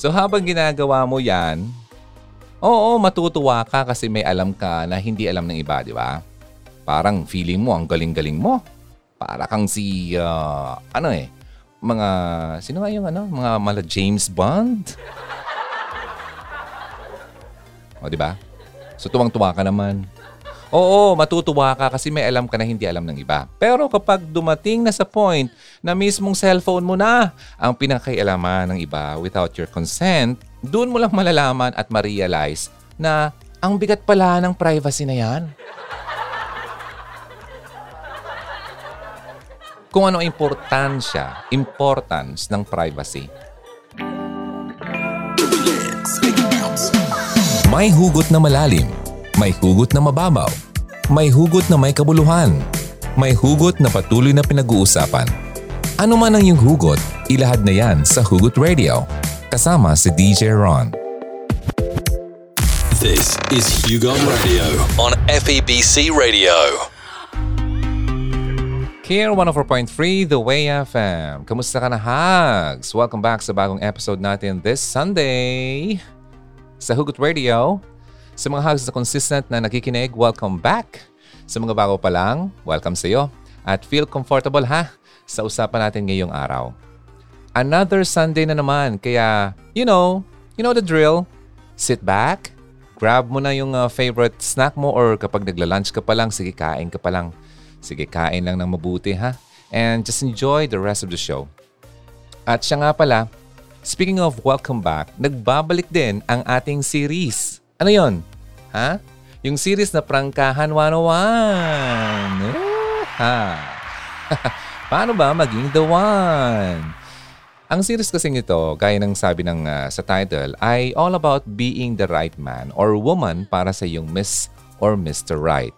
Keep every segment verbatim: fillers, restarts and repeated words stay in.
So habang ginagawa mo yan, oo, matutuwa ka kasi may alam ka na hindi alam ng iba, di ba? Parang feeling mo, ang galing-galing mo. Para kang si, uh, ano eh, mga, sino nga yung ano? Mga mala James Bond? O, di ba? So tuwang-tuwa ka naman. Oo, matutuwa ka kasi may alam ka na hindi alam ng iba. Pero kapag dumating na sa point na mismong cellphone mo na ang pinakailaman ng iba without your consent, doon mo lang malalaman at ma-realize na ang bigat pala ng privacy na yan. Kung ano ang importansya, importance ng privacy. May hugot na malalim. May hugot na mababaw. May hugot na may kabuluhan. May hugot na patuloy na pinag-uusapan. Ano man ang iyong hugot, ilahad na yan sa Hugot Radio. Kasama si D J Ron. This is Hugot Radio on F E B C Radio. Here, one oh four point three The Way F M. Kamusta ka na, Hugs? Welcome back sa bagong episode natin this Sunday sa Hugot Radio. Sa mga Hugs na consistent na nakikinig, welcome back. Sa mga bago pa lang, welcome sa iyo. At feel comfortable ha sa usapan natin ngayong araw. Another Sunday na naman. Kaya, you know, you know the drill. Sit back, grab mo na yung uh, favorite snack mo or kapag nagla-lunch ka pa lang, sige kain ka pa lang. Sige kain lang ng mabuti ha. And just enjoy the rest of the show. At siya nga pala, speaking of welcome back, nagbabalik din ang ating series. Ano yon? Ha? Yung series na Prankahan one oh one. Ha. Paano ba maging the one? Ang series kasing ito, gaya ng sabi ng uh, sa title, ay all about being the right man or woman para sa iyong Miss or Mister Right.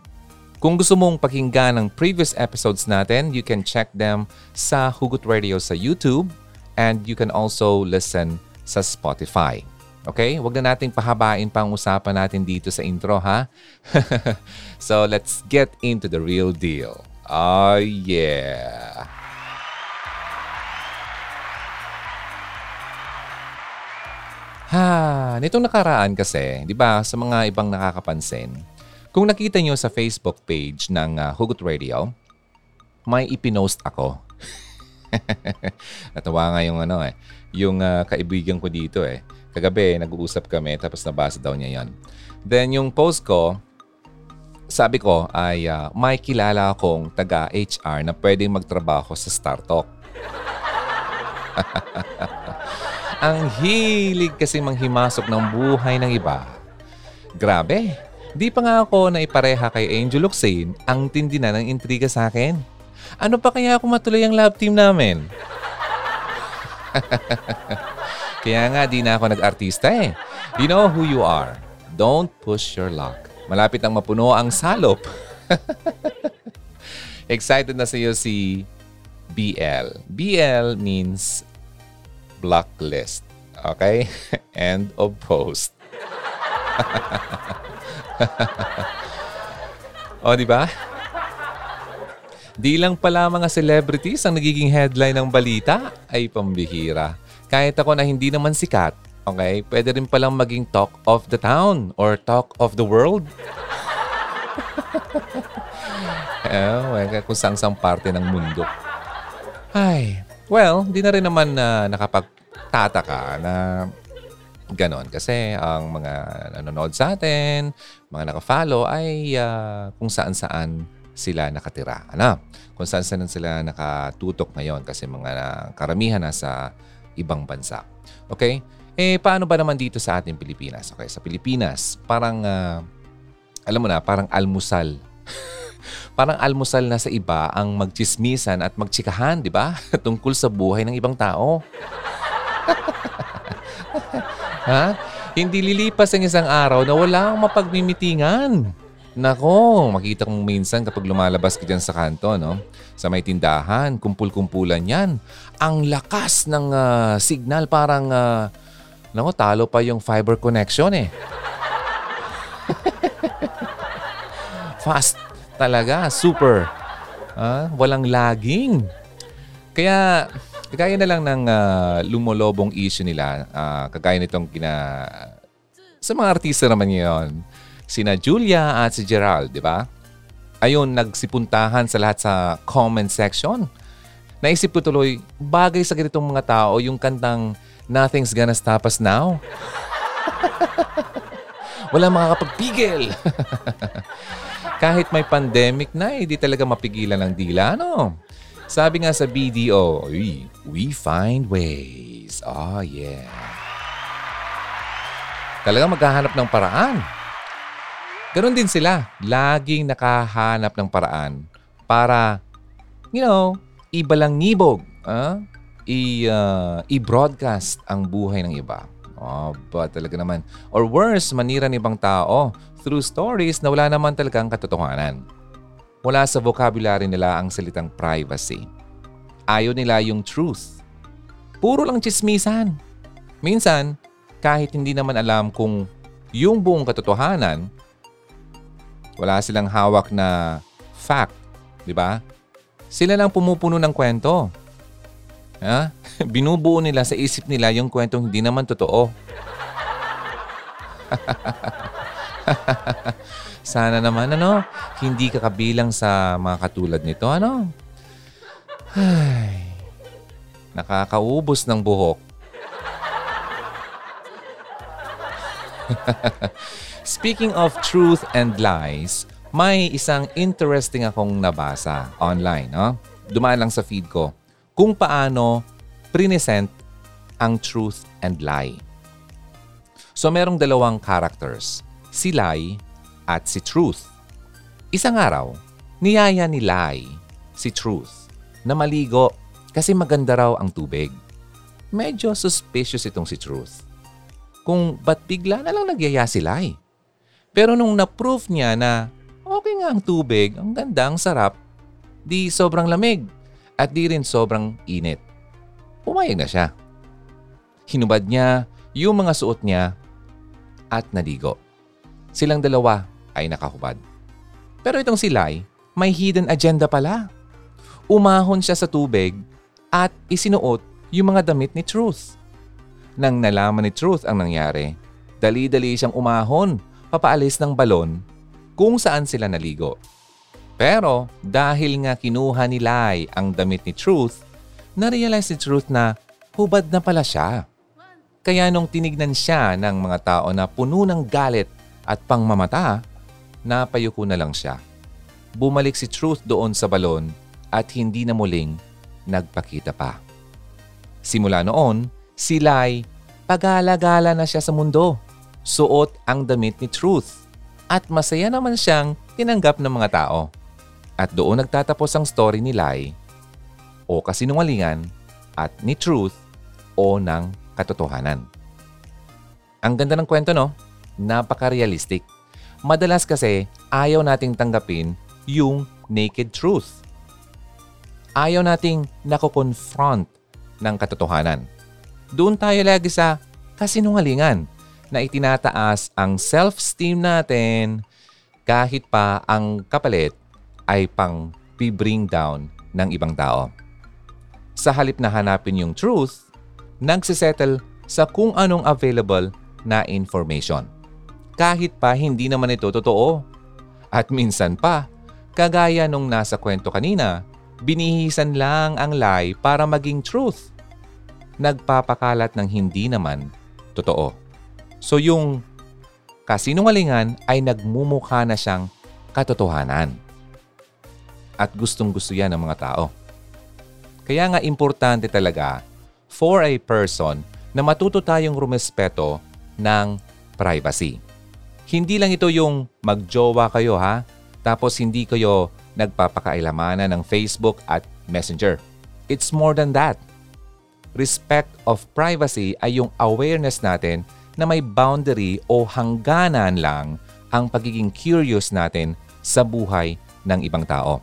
Kung gusto mong pakinggan ang previous episodes natin, you can check them sa Hugot Radio sa YouTube and you can also listen sa Spotify. Okay? Huwag na natin pahabain pa ang usapan natin dito sa intro, ha? So, let's get into the real deal. Oh, yeah! Ha, nitong nakaraan kasi, di ba, sa mga ibang nakakapansin, kung nakita nyo sa Facebook page ng uh, Hugot Radio, may ipinost ako. Natawa nga yung ano eh, yung uh, kaibigan ko dito eh. Kagabi, nag-uusap kami tapos nabasa daw niya yan. Then yung post ko, sabi ko ay uh, may kilala akong taga-H R na pwedeng magtrabaho sa StarTalk. Ang hilig kasi manghimasok ng buhay ng iba. Grabe, di pa nga ako naipareha kay Angel Locsin ang tindi na ng intriga sa akin. Ano pa kaya kung matuloy ang love team namin? Kaya nga, di na ako nag-artista eh. You know who you are. Don't push your luck. Malapit nang mapuno ang salop. Excited na sa'yo si B L. B L means blacklist. Okay? End of post. O, di ba? Di lang pala mga celebrities ang nagiging headline ng balita ay pambihira. Kahit ako na hindi naman sikat, okay, pwede rin palang maging talk of the town or talk of the world. Oh, well, kung sang-sang parte ng mundo. Ay, well, di na rin naman uh, nakapagtataka na ganon. Kasi ang mga nanonood sa atin, mga nakafollow ay uh, kung saan-saan sila nakatira. Ano? Kung saan-saan sila nakatutok ngayon kasi mga karamihan nasa ibang bansa. Okay? Eh, paano ba naman dito sa ating Pilipinas? Okay, sa Pilipinas, parang, uh, alam mo na, parang almusal. Parang almusal na sa iba ang magchismisan at magchikahan, di ba? Tungkol sa buhay ng ibang tao. Ha? Hindi lilipas ang isang araw na walang mapagmimitingan. Nako, makita kong minsan kapag lumalabas ka dyan sa kanto, no? Sa may tindahan, kumpul-kumpulan yan. Ang lakas ng uh, signal, parang, uh, nako, talo pa yung fiber connection eh. Fast talaga, super. Ah, walang lagging. Kaya, Kagaya na lang ng uh, lumolobong issue nila. Uh, kagaya nitong kina... Sa mga artista naman yun. Sina Julia at si Gerald, di ba? Ayun, nagsipuntahan sa lahat sa comment section. Naisip ko tuloy, bagay sa ganitong mga tao yung kantang Nothing's Gonna Stop Us Now. Wala makakapagpigil. Kahit may pandemic na, hindi eh, talaga mapigilan ng dila, no? Sabi nga sa B D O, we, we find ways. Oh, yeah. Talagang maghahanap ng paraan. Ganon din sila. Laging nakahanap ng paraan para, you know, iba lang ngibog. Huh? I, uh, i-broadcast ang buhay ng iba. Oh, but talaga naman. Or worse, manira ng ibang tao through stories na wala naman talagang katotohanan. Wala sa vocabulary nila ang salitang privacy. Ayaw nila yung truth. Puro lang chismisan. Minsan, kahit hindi naman alam kung yung buong katotohanan, wala silang hawak na fact, di ba? Sila lang pumupuno ng kwento. Ha? Binubuo nila sa isip nila yung kwentong hindi naman totoo. Sana naman, ano, hindi ka kabilang sa mga katulad nito, ano? Ay, nakakaubos ng buhok. Speaking of truth and lies, may isang interesting akong nabasa online, no? Dumaan lang sa feed ko kung paano present ang truth and lie. So, merong dalawang characters, si Lie at si Truth. Isang araw, niyaya ni Lai si Truth na maligo kasi maganda raw ang tubig. Medyo suspicious itong si Truth kung ba't bigla na lang nagyaya si Lai. Pero nung na-proof niya na okay nga ang tubig, ang ganda, ang sarap, di sobrang lamig at di rin sobrang init, pumayag na siya. Hinubad niya yung mga suot niya at naligo. Silang dalawa ay nakahubad. Pero itong si Lai, may hidden agenda pala. Umahon siya sa tubig at isinuot yung mga damit ni Truth. Nang nalaman ni Truth ang nangyari, dali-dali siyang umahon papaalis ng balon kung saan sila naligo. Pero dahil nga kinuha ni Lai ang damit ni Truth, na-realize ni Truth na hubad na pala siya. Kaya nung tinignan siya ng mga tao na puno ng galit at pangmamata, napayuko na lang siya. Bumalik si Truth doon sa balon at hindi na muling nagpakita pa. Simula noon, si Lai, pagala-gala na siya sa mundo. Suot ang damit ni Truth at masaya naman siyang tinanggap ng mga tao. At doon nagtatapos ang story ni Lai o kasinungalingan at ni Truth o ng katotohanan. Ang ganda ng kwento, no? Napaka-realistic. Madalas kasi ayaw nating tanggapin yung naked truth. Ayaw nating nako-confront ng katotohanan. Doon tayo lagi sa kasinungalingan na itinataas ang self-esteem natin kahit pa ang kapalit ay pang bring down ng ibang tao. Sa halip na hanapin yung truth, nagsisettle sa kung anong available na information. Kahit pa hindi naman ito totoo. At minsan pa, kagaya nung nasa kwento kanina, binihisan lang ang lie para maging truth. Nagpapakalat ng hindi naman totoo. So yung kasinungalingan ay nagmumukha na siyang katotohanan. At gustong-gusto yan ng mga tao. Kaya nga importante talaga for a person na matuto tayong rumespeto ng privacy. Hindi lang ito yung magjowa kayo, ha? Tapos hindi kayo nagpapakailamanan ng Facebook at Messenger. It's more than that. Respect of privacy ay yung awareness natin na may boundary o hangganan lang ang pagiging curious natin sa buhay ng ibang tao.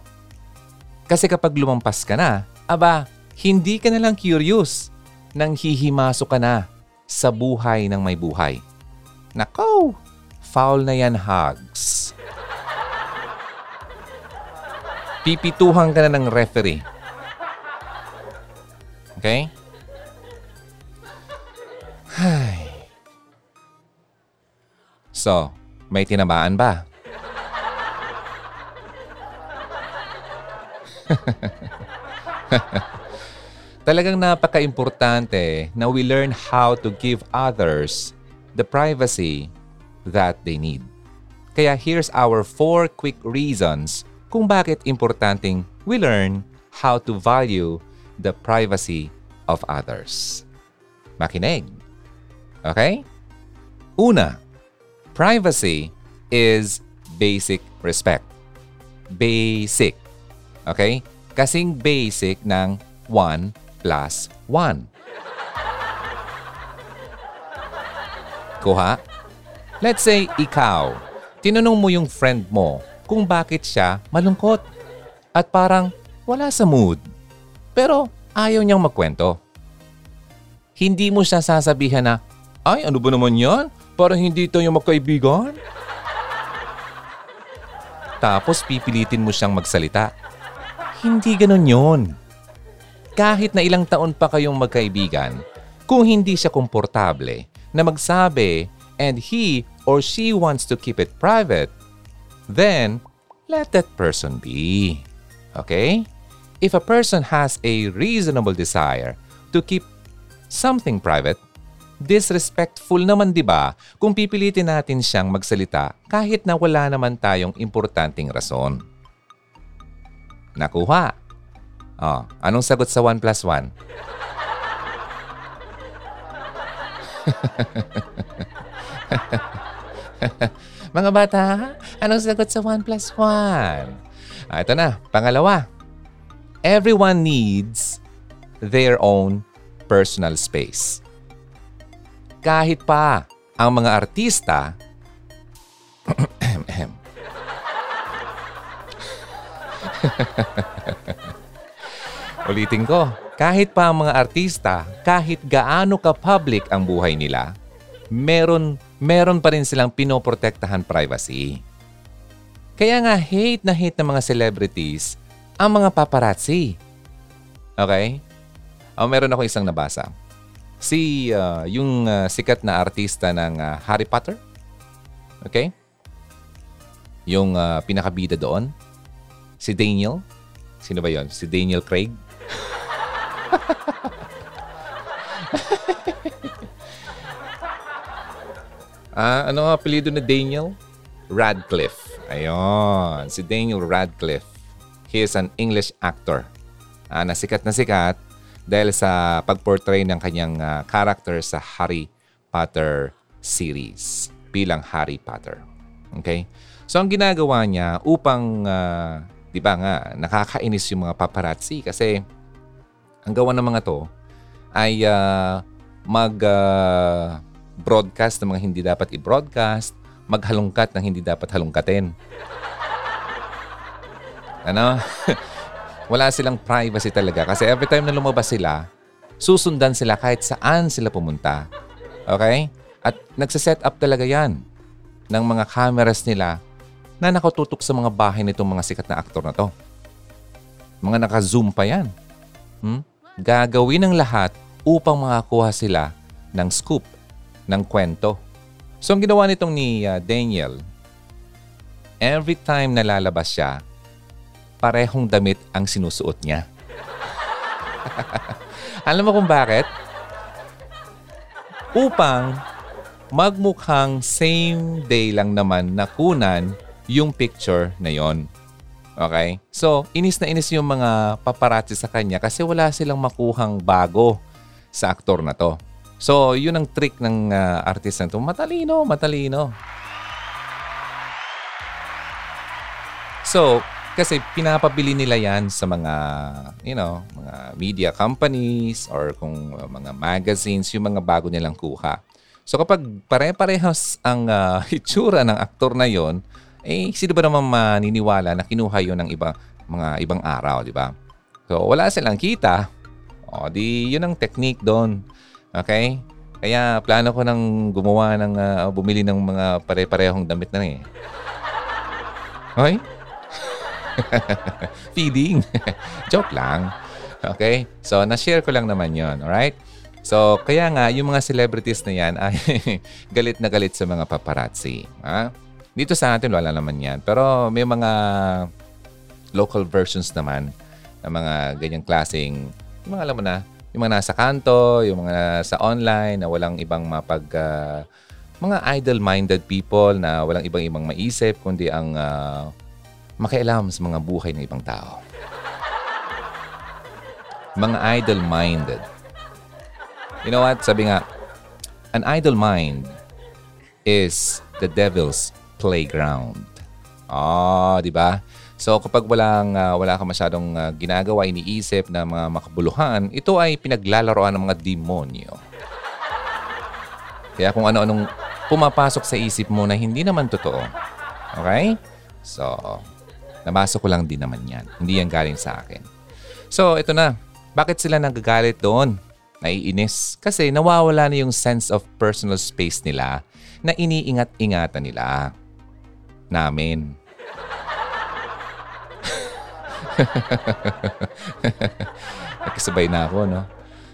Kasi kapag lumampas ka na, aba, hindi ka na lang curious, nang hihimasok ka na sa buhay ng may buhay. Nako! Foul na yan, Hugs. Pipituhan ka na ng referee. Okay? So, may tinamaan ba? Talagang napaka-importante na we learn how to give others the privacy that they need. Kaya here's our four quick reasons kung bakit importanteng we learn how to value the privacy of others. Makinig. Okay? Una, privacy is basic respect. Basic. Okay? Kasing basic ng one plus one. Kuha? Let's say ikaw, tinanong mo yung friend mo kung bakit siya malungkot at parang wala sa mood. Pero ayaw niyang magkwento. Hindi mo siya sasabihan na, ay, ano ba naman yan? Parang hindi ito yung magkaibigan. Tapos pipilitin mo siyang magsalita. Hindi ganun yun. Kahit na ilang taon pa kayong magkaibigan, kung hindi siya komportable na magsabi and he or she wants to keep it private, then let that person be. Okay? If a person has a reasonable desire to keep something private, disrespectful naman, di ba, kung pipilitin natin siyang magsalita kahit na wala naman tayong importanteng rason. Nakuha. Oh, anong sagot sa one plus one? Mga bata, anong sagot sa one plus one? Ah, ito na, pangalawa. Everyone needs their own personal space. Kahit pa ang mga artista, ulitin ko, kahit pa ang mga artista, kahit gaano ka-public ang buhay nila, meron meron pa rin silang pinoprotektahan privacy. Kaya nga hate na hate ng mga celebrities ang mga paparazzi. Okay? Oh, meron ako isang nabasa. Si uh, yung uh, sikat na artista ng uh, Harry Potter. Okay? Yung uh, pinakabida doon, si Daniel. Sino ba 'yon? Si Daniel Craig. Ah, ano ang apelyido ni Daniel? Radcliffe. Ayun, si Daniel Radcliffe. He is an English actor. Ah, nasikat na sikat dahil sa pag-portray ng kanyang uh, character sa Harry Potter series bilang Harry Potter. Okay? So ang ginagawa niya upang uh, 'di ba nga nakakainis yung mga paparazzi kasi ang gawa ng mga 'to ay uh, mag uh, broadcast ng mga hindi dapat i-broadcast, maghalungkat ng hindi dapat halungkatin. Ano? Wala silang privacy talaga kasi every time na lumabas sila, susundan sila kahit saan sila pumunta. Okay? At nagse-set up talaga yan ng mga cameras nila na nakatutok sa mga bahay nitong mga sikat na aktor na to. Mga naka-zoom pa yan. Hmm? Gagawin ng lahat upang makakuha sila ng scoop, ng kwento. So, ang ginawa nitong ni uh, Daniel, every time na lalabas siya, parehong damit ang sinusuot niya. Alam mo kung bakit? Upang magmukhang same day lang naman na kunan yung picture na yon. Okay? So, inis na inis yung mga paparazzi sa kanya kasi wala silang makuhang bago sa aktor na to. So, yun ang trick ng uh, artist na ito. Matalino, matalino. So, kasi pinapabili nila yan sa mga, you know, mga media companies or kung uh, mga magazines, yung mga bago nilang kuha. So, kapag pare-parehas ang uh, itsura ng aktor na yon, eh, sino ba naman maniniwala na kinuha yon ng iba, mga ibang araw, di ba? So, wala silang kita. O, di, yun ang technique doon. Okay? Kaya plano ko nang gumawa ng uh, bumili ng mga pare-parehong damit na rin eh. Okay? Feeding. Joke lang. Okay? So, na-share ko lang naman yon, alright? So, kaya nga, yung mga celebrities na yan ay galit na galit sa mga paparazzi. Ha? Dito sa atin, wala naman yan. Pero may mga local versions naman ng mga ganyang klaseng, yung mga alam mo na, yung mga nasa kanto, yung mga sa online na walang ibang mapag... Uh, mga idle-minded people na walang ibang-ibang maisip, kundi ang uh, makialam sa mga buhay ng ibang tao. Mga idle-minded. You know what? Sabi nga, an idle mind is the devil's playground. Oh, di ba? So, kapag walang, uh, wala ka masyadong uh, ginagawa, iniisip na mga makabuluhan, ito ay pinaglalaroan ng mga demonyo. Kaya kung ano-anong pumapasok sa isip mo na hindi naman totoo. Okay? So, nabasa ko lang din naman yan. Hindi yan galing sa akin. So, ito na. Bakit sila nagagalit doon? Naiinis. Kasi nawawala na yung sense of personal space nila na iniingat-ingatan nila. Namin. Nakasabay na ako, no?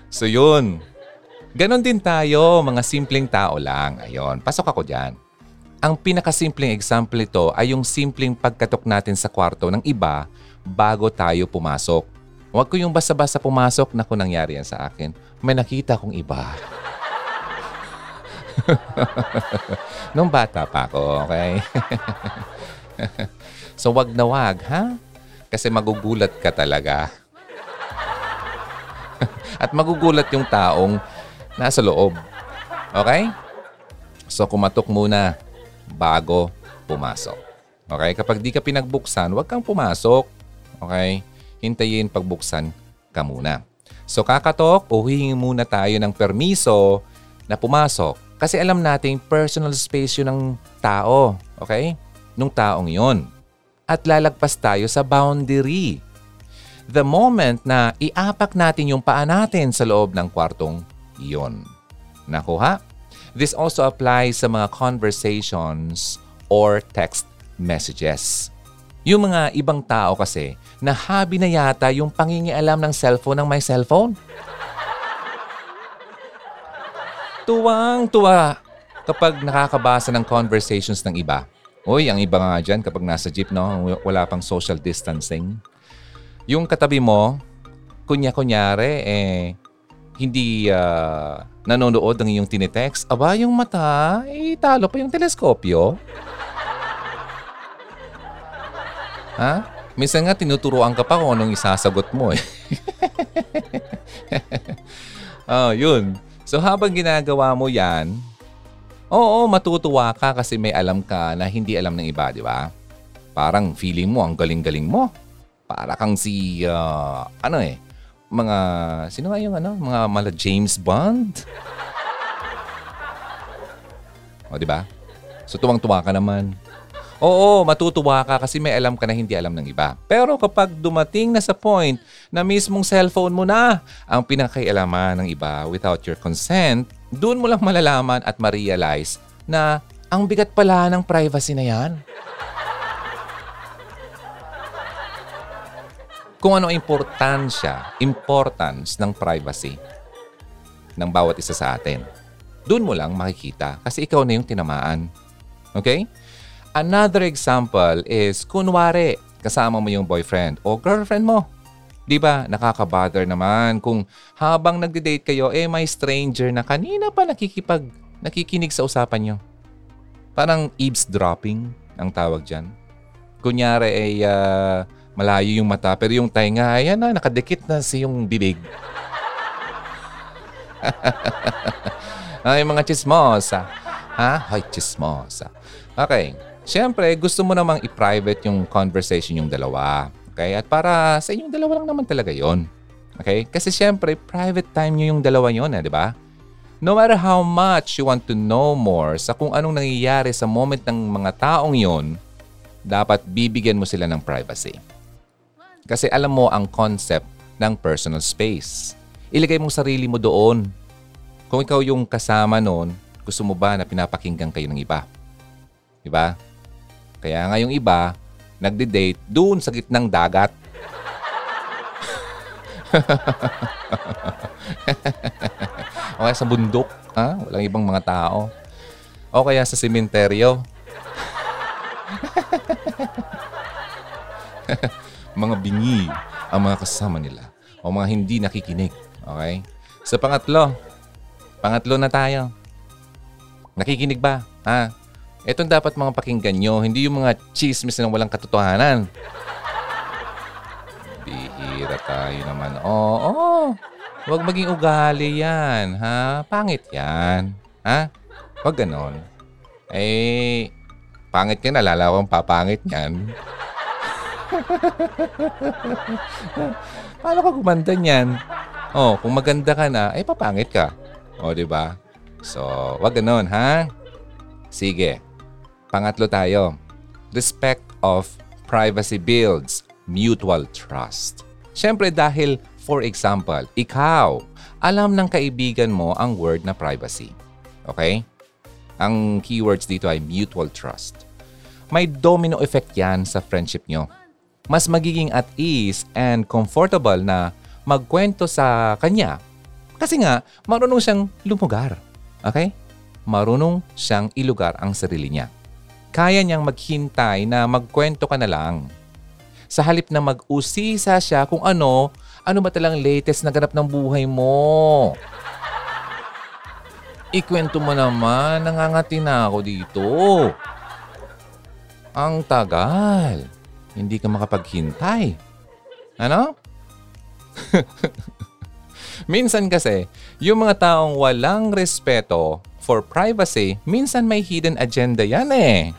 So, yun. Ganon din tayo, mga simpleng tao lang. Ayun, pasok ako dyan. Ang pinakasimpleng example ito ay yung simpleng pagkatok natin sa kwarto ng iba bago tayo pumasok. Huwag ko yung basa-basa pumasok. Naku, nangyari yan sa akin. May nakita kong iba. Nung bata pa ako, okay? So, wag na wag, ha? Kasi magugulat ka talaga. At magugulat yung taong nasa loob. Okay? So, kumatok muna bago pumasok. Okay? Kapag di ka pinagbuksan, huwag kang pumasok. Okay? Hintayin pagbuksan ka muna. So, kakatok, uhingi muna tayo ng permiso na pumasok. Kasi alam natin, personal space yun ng tao. Okay? Nung taong yun. At lalagpas tayo sa boundary. The moment na iapak natin yung paa natin sa loob ng kwartong yon. Nakuha? This also applies sa mga conversations or text messages. Yung mga ibang tao kasi, na hobby na yata yung pangingialam ng cellphone ng may cellphone. Tuwang-tuwa kapag nakakabasa ng conversations ng iba. Uy, ang iba nga dyan kapag nasa jeep, no? Wala pang social distancing. Yung katabi mo, kunya-kunyari, eh, hindi uh, nanonood ng iyong tinitext. Aba, yung mata, eh, talo pa yung teleskopyo. Ha? Minsan nga, tinuturoan ka pa kung anong isasagot mo, eh. Oh, yun. So, habang ginagawa mo yan, oo, matutuwa ka kasi may alam ka na hindi alam ng iba, di ba? Parang feeling mo, ang galing-galing mo. Para kang si, uh, ano eh, mga, sino nga yung ano, mga mala James Bond? O, diba? So, tuwang-tuwa ka naman. Oo, matutuwa ka kasi may alam ka na hindi alam ng iba. Pero kapag dumating na sa point na mismong cellphone mo na ang pinakaialaman ng iba without your consent, doon mo lang malalaman at ma-realize na ang bigat pala ng privacy na yan. Kung ano ang importansya, importance ng privacy ng bawat isa sa atin. Doon mo lang makikita kasi ikaw na yung tinamaan. Okay? Another example is kunwari kasama mo yung boyfriend o girlfriend mo. Di ba? Nakaka-bother naman kung habang nagde-date kayo, eh may stranger na kanina pa nakikipag, nakikinig sa usapan nyo. Parang eavesdropping ang tawag dyan. Kunyari ay... Uh, malayo yung mata, pero yung tainga, ayan na, nakadikit na si yung bibig. Ay, mga chismosa. Ha? Ay, chismosa. Okay. Siyempre, gusto mo namang i-private yung conversation yung dalawa. Okay? At para sa inyong dalawa lang naman talaga yon. Okay? Kasi siyempre, private time nyo yung dalawa yon, eh, di ba? No matter how much you want to know more sa kung anong nangyayari sa moment ng mga taong yon, dapat bibigyan mo sila ng privacy. Kasi alam mo ang concept ng personal space. Ilagay mong sarili mo doon. Kung ikaw yung kasama noon, gusto mo ba na pinapakinggan kayo ng iba? Diba? Kaya nga yung iba, nagde-date doon sa gitnang dagat. O kaya sa bundok, ha? Walang ibang mga tao. O kaya sa sementeryo. Mga bingi ang mga kasama nila. O mga hindi nakikinig. Okay? Sa pangatlo. Pangatlo na tayo. Nakikinig ba? Ha? Ito dapat mga pakinggan nyo. Hindi yung mga chismis na walang katotohanan. Bihira tayo naman. Oo. Oo. Huwag maging ugali yan, ha? Pangit yan, ha? Huwag ganon. Eh, pangit yan, nalalawang papangit yan. Paano ka gumanda yan? Oh, kung maganda ka na, eh, papangit ka. O, oh, diba? So, huwag ganon, ha? Sige. Pangatlo tayo. Respect of privacy builds mutual trust. Siyempre dahil, for example, ikaw, alam ng kaibigan mo ang word na privacy. Okay? Ang keywords dito ay mutual trust. May domino effect yan sa friendship nyo. Mas magiging at ease and comfortable na magkwento sa kanya. Kasi nga, marunong siyang lumugar. Okay? Marunong siyang ilugar ang sarili niya. Kaya niyang maghintay na magkwento ka na lang. Sa halip na mag-usisa siya kung ano, ano ba talang latest na ganap ng buhay mo? Ikwento mo naman, nangangati na ako dito. Ang tagal. Hindi ka makapaghintay. Ano? Minsan kasi, yung mga taong walang respeto for privacy, minsan may hidden agenda yan eh.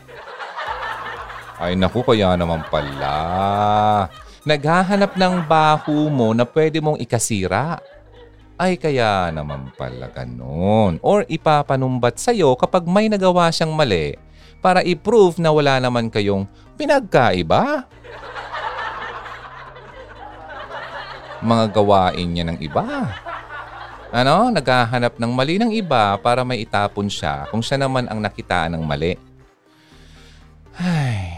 Ay naku, kaya naman pala. Naghahanap ng baho mo na pwede mong ikasira. Ay kaya naman pala ganun. Or ipapanumbat sa'yo kapag may nagawa siyang mali para i-prove na wala naman kayong pinagkaiba. Mga gawain niya ng iba. Ano? Naghahanap ng mali ng iba para may itapon siya kung siya naman ang nakitaan ng mali. Ay.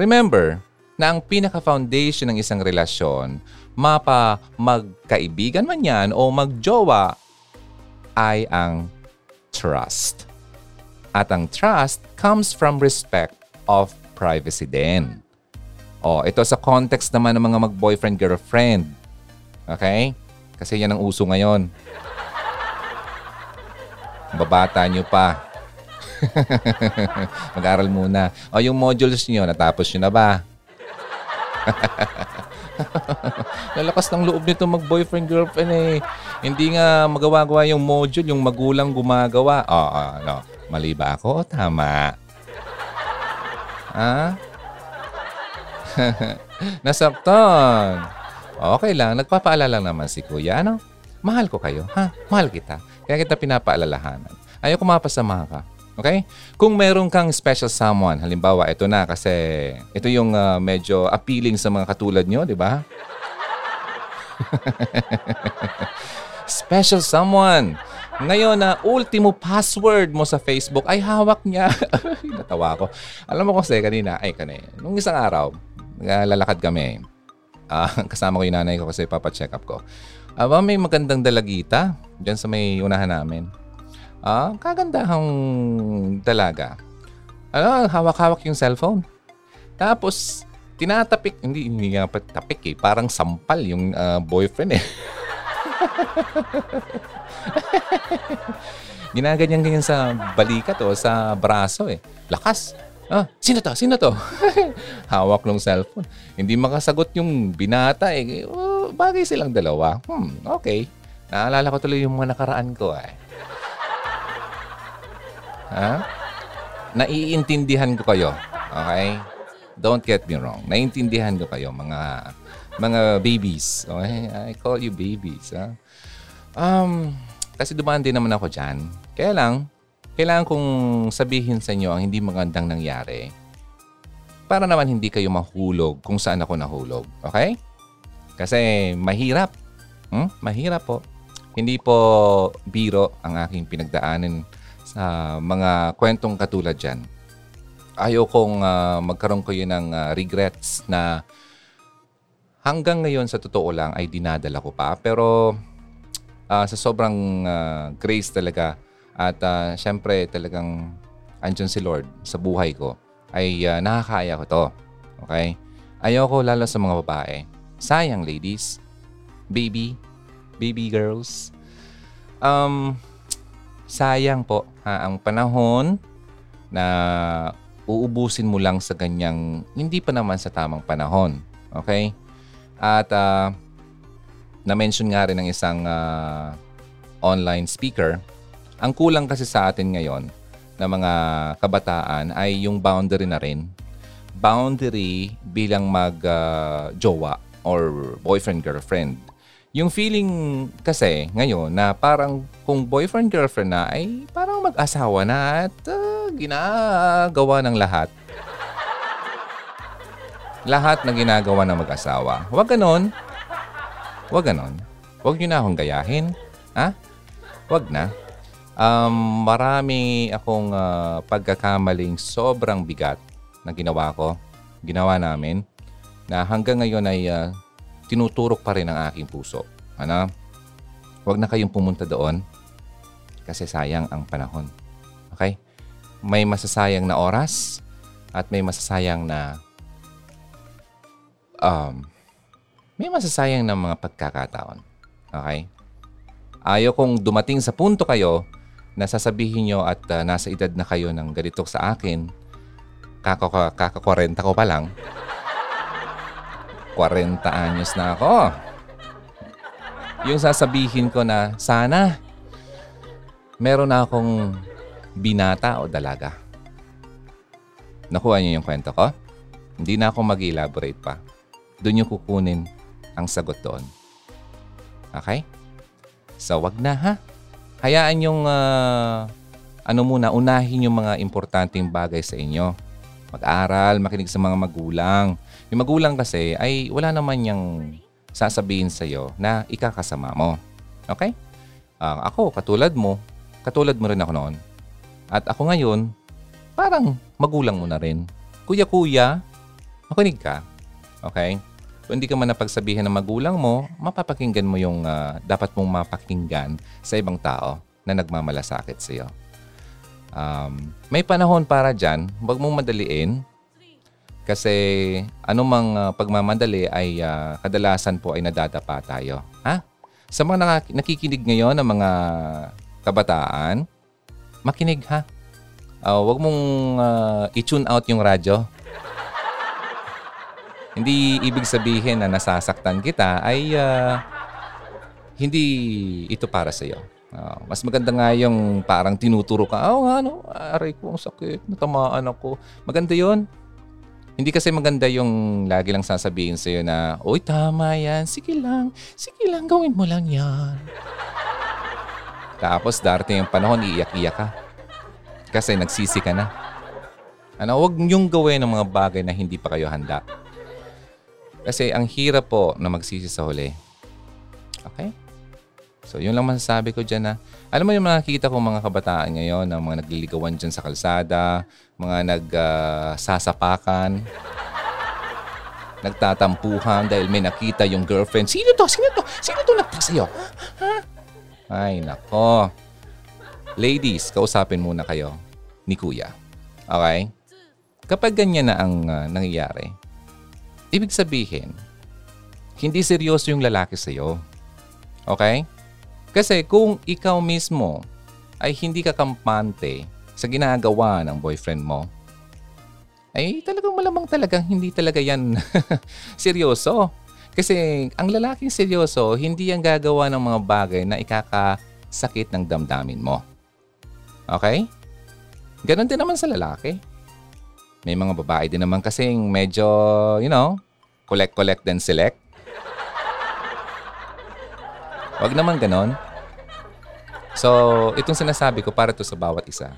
Remember, na ang pinaka-foundation ng isang relasyon, mapa magkaibigan man yan o magjowa, ay ang trust. At ang trust comes from respect of privacy din. O, ito sa context naman ng mga mag-boyfriend-girlfriend. Okay? Kasi yan ang uso ngayon. Babata nyo pa. Mag-aral muna. O, yung modules nyo, natapos nyo na ba? Lalakas ng loob nito mag-boyfriend girlfriend eh. Hindi nga magawa-gawa yung module, yung magulang gumagawa. Oo, oh, oh, no. Mali ba ako? Tama. Ha? Nasaktan. Okay lang, nagpapaalala naman si Kuya, ano? Mahal ko kayo, ha? Mahal kita. Kaya kita pinapaalalahanan. Ayoko mapasama ka. Okay? Kung meron kang special someone, halimbawa, ito na kasi ito yung uh, medyo appealing sa mga katulad nyo, di ba? Special someone. Ngayon na uh, ultimo password mo sa Facebook ay hawak niya. Natawa ko. Alam mo kasi kanina, ay kanina, nung isang araw, lalakad kami. Uh, kasama ko yung nanay ko kasi papa-check up ko. Aba, uh, may magandang dalagita dyan sa may unahan namin. Ah, kagandahang dalaga. Ano, hawak-hawak yung cellphone. Tapos, tinatapik. Hindi, hindi nga pa tapik eh. Parang sampal yung uh, boyfriend eh. Ginaganyan-ganyan sa balikat o sa braso eh. Lakas. Ah, sino to? Sino to? Hawak ng cellphone. Hindi makasagot yung binata eh. Oh, bagay silang dalawa. Hmm, okay. Naalala ko tuloy yung mga nakaraan ko eh. Ha? Naiintindihan ko kayo. Okay? Don't get me wrong. Naiintindihan ko kayo, mga mga babies. Okay? I call you babies. Ha? Um, kasi dumaan din naman ako dyan. Kaya lang, kailangan kong sabihin sa inyo ang hindi magandang nangyari para naman hindi kayo mahulog kung saan ako nahulog. Okay? Kasi mahirap. Hmm? Mahirap po. Hindi po biro ang aking pinagdaanan sa uh, mga kwentong katulad dyan. Ayokong uh, magkaroon kayo ng uh, regrets na hanggang ngayon sa totoo lang ay dinadala ko pa. Pero uh, sa sobrang uh, grace talaga at uh, syempre talagang andyan si Lord sa buhay ko ay uh, nakakaya ko to. Okay? Ayoko lalo sa mga babae. Sayang, ladies. Baby. Baby girls. Um, sayang po ha, ang panahon na uubusin mo lang sa ganyang hindi pa naman sa tamang panahon. Okay? At uh, na-mention nga rin ng isang uh, online speaker, ang kulang kasi sa atin ngayon na mga kabataan ay yung boundary na rin. Boundary bilang mag-jowa uh, or boyfriend-girlfriend. Yung feeling kasi ngayon na parang kung boyfriend-girlfriend na ay parang mag-asawa na at uh, ginagawa ng lahat. Lahat na ginagawa ng mag-asawa. Huwag ganon. Huwag ganon. Huwag nyo na akong gayahin. Ha? Huwag na. Um, marami akong uh, pagkakamaling sobrang bigat na ginawa ko, ginawa namin, na hanggang ngayon ay uh, tinuturok pa rin ang aking puso. Ano? Huwag na kayong pumunta doon kasi sayang ang panahon. Okay? May masasayang na oras at may masasayang na um, may masasayang na mga pagkakataon. Okay? Ayaw kong dumating sa punto kayo na sasabihin nyo at uh, nasa edad na kayo ng ganito sa akin, kaka-kaka-kaka-kwarenta ko pa lang. kwarenta anyos na ako. Yung sasabihin ko na sana meron na akong binata o dalaga. Nakuha nyo yung kwento ko? Hindi na ako mag-elaborate pa. Doon yung kukunin ang sagot doon. Okay? So, wag na ha. Hayaan yung uh, ano muna, unahin yung mga importanteng bagay sa inyo. Mag-aral, makinig sa mga magulang. Yung magulang kasi ay wala naman yung sasabihin sa'yo na ikakasama mo. Okay? Uh, ako, katulad mo, katulad mo rin ako noon. At ako ngayon, parang magulang mo na rin. Kuya-kuya, makinig ka. Okay? Kung hindi ka man napagsabihin ng magulang mo, mapapakinggan mo yung uh, dapat mong mapakinggan sa ibang tao na nagmamalasakit sa iyo. Um, may panahon para dyan, huwag mong madaliin. Kasi anumang uh, pagmamadali ay uh, kadalasan po ay nadadapa tayo. Ha? Sa mga nak- nakikinig ngayon ng mga kabataan, makinig ha. Uh, huwag mong uh, i-tune out yung radyo. Hindi ibig sabihin na nasasaktan kita ay uh, hindi ito para sa iyo. Uh, mas maganda nga yung parang tinuturo ka, oh ano, aray ko, ang sakit, natamaan ako. Maganda yun. Hindi kasi maganda yung lagi lang sasabihin sa iyo na, oy tama yan, sige lang, sige lang, gawin mo lang yan. Tapos darating yung panahon, iiyak-iyak ka. Kasi nagsisi ka na. Ano, huwag niyong gawin ng mga bagay na hindi pa kayo handa. Kasi ang hirap po na magsisi sa huli. Okay? So, yun lang masasabi ko dyan na, alam mo yung nakikita ko mga kabataan ngayon, ng mga nagliligawan dyan sa kalsada, mga nagsasapakan, uh, nagtatampuhan dahil may nakita yung girlfriend. Sino to? Sino to? Sino to nagtasa sa'yo? Ha? Ay, nako. Ladies, kausapin muna kayo ni Kuya. Okay? Kapag ganyan na ang uh, nangyayari, ibig sabihin, hindi seryoso yung lalaki sa'yo. Okay? Kasi kung ikaw mismo ay hindi ka kampante sa ginagawa ng boyfriend mo, ay talagang malamang talagang hindi talaga yan seryoso. Kasi ang lalaking seryoso, hindi yan gagawa ng mga bagay na ikakasakit ng damdamin mo. Okay? Ganon din naman sa lalaki. May mga babae din naman kasing medyo, you know, collect, collect, then select. Wag naman ganon. So, itong sinasabi ko para to sa bawat isa.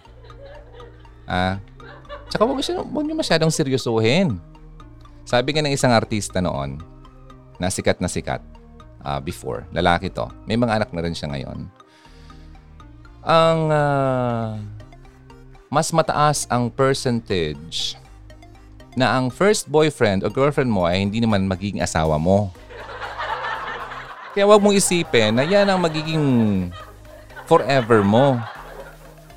Ah, tsaka wag, wag niyo masyadong seryosuhin. Sabi nga ng isang artista noon, na sikat na sikat, uh, before, lalaki to. May mga anak na rin siya ngayon. Ang... Uh, mas mataas ang percentage na ang first boyfriend o girlfriend mo ay hindi naman magiging asawa mo. Kaya huwag mong isipin na yan ang magiging forever mo.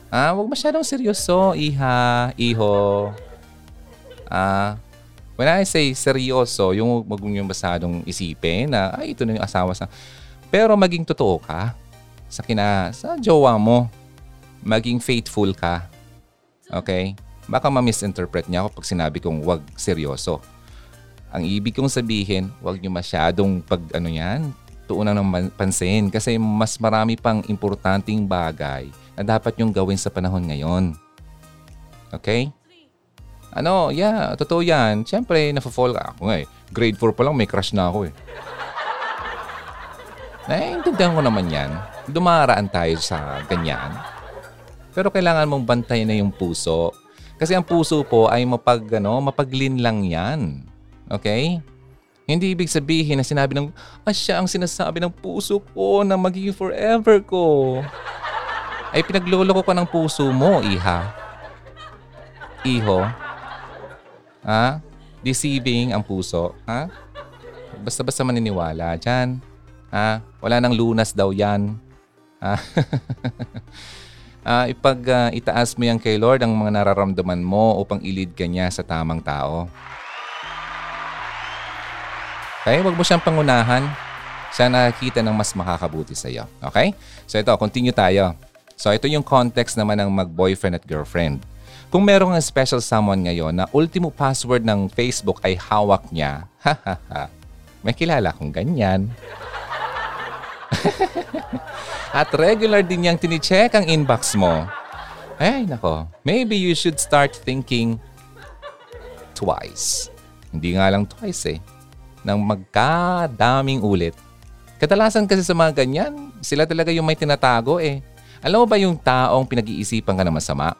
Ah, huwag masyadong seryoso, iha, iho. Ah, when I say seryoso, yung huwag mong yung masyadong isipin na, ay, ito na yung asawa sa... Pero maging totoo ka sa kina, sa jowa mo. Maging faithful ka. Okay? Baka ma-misinterpret niya ako pag sinabi kong huwag seryoso. Ang ibig kong sabihin, huwag niyo masyadong pag ano yan, tuunan ng pansin kasi mas marami pang importanteng bagay na dapat yung gawin sa panahon ngayon. Okay? Ano, yeah, totoo yan. Siyempre, nafo-fall ka ako nga eh. Grade four pa lang, may crush na ako eh. Naiintindihan ko naman yan. Dumaraan tayo sa ganyan. Pero kailangan mong bantayan na yung puso. Kasi ang puso po ay mapag, ano, mapaglin lang yan. Okay? Hindi ibig sabihin na sinabi ng, ah, siya ang sinasabi ng puso ko na magiging forever ko. Ay, pinagloloko ka ng puso mo, iha. Iho. Ha? Deceiving ang puso. Ha? Basta-basta maniniwala dyan. Ha? Wala nang lunas daw yan. Ha? Uh, ipag uh, itaas mo yan kay Lord ang mga nararamdaman mo upang ilid ka niya sa tamang tao. Okay, wag mo siyang pangunahan. Siya nakakita ng mas makakabuti sa iyo. Okay? So ito, continue tayo. So ito yung context naman ng mag-boyfriend at girlfriend. Kung merong special someone ngayon na ultimo password ng Facebook ay hawak niya, may kilala akong ganyan. At regular din niyang tinicheck ang inbox mo. Ay, nako. Maybe you should start thinking twice. Hindi nga lang twice eh. Nang magkadaming ulit. Kadalasan kasi sa mga ganyan, sila talaga yung may tinatago eh. Alam mo ba yung taong pinag-iisipan ka na masama?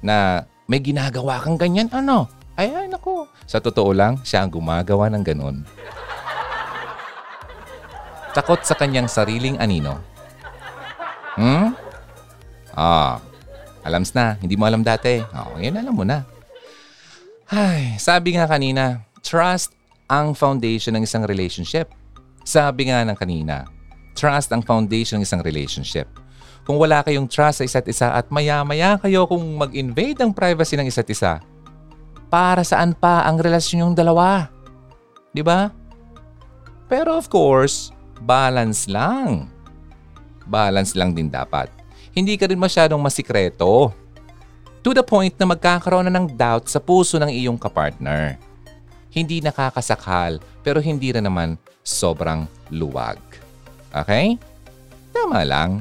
Na may ginagawa kang ganyan? Ano? Ay, ay, naku. Sa totoo lang, siya ang gumagawa ng ganun. Takot sa kanyang sariling anino. Hmm? Ah, alams na. Hindi mo alam dati. Oh, yun alam mo na. Ay, sabi nga kanina, trust ang foundation ng isang relationship. Sabi nga ng kanina, trust ang foundation ng isang relationship. Kung wala kayong trust sa isa't isa at maya-maya kayo kung mag-invade ang privacy ng isa't isa, para saan pa ang relasyon yung dalawa? Di ba? Pero of course, balance lang. Balance lang din dapat. Hindi ka rin masyadong masikreto. To the point na magkakaroon na ng doubt sa puso ng iyong kapartner. Hindi nakakasakal pero hindi rin naman sobrang luwag. Okay? Tama lang.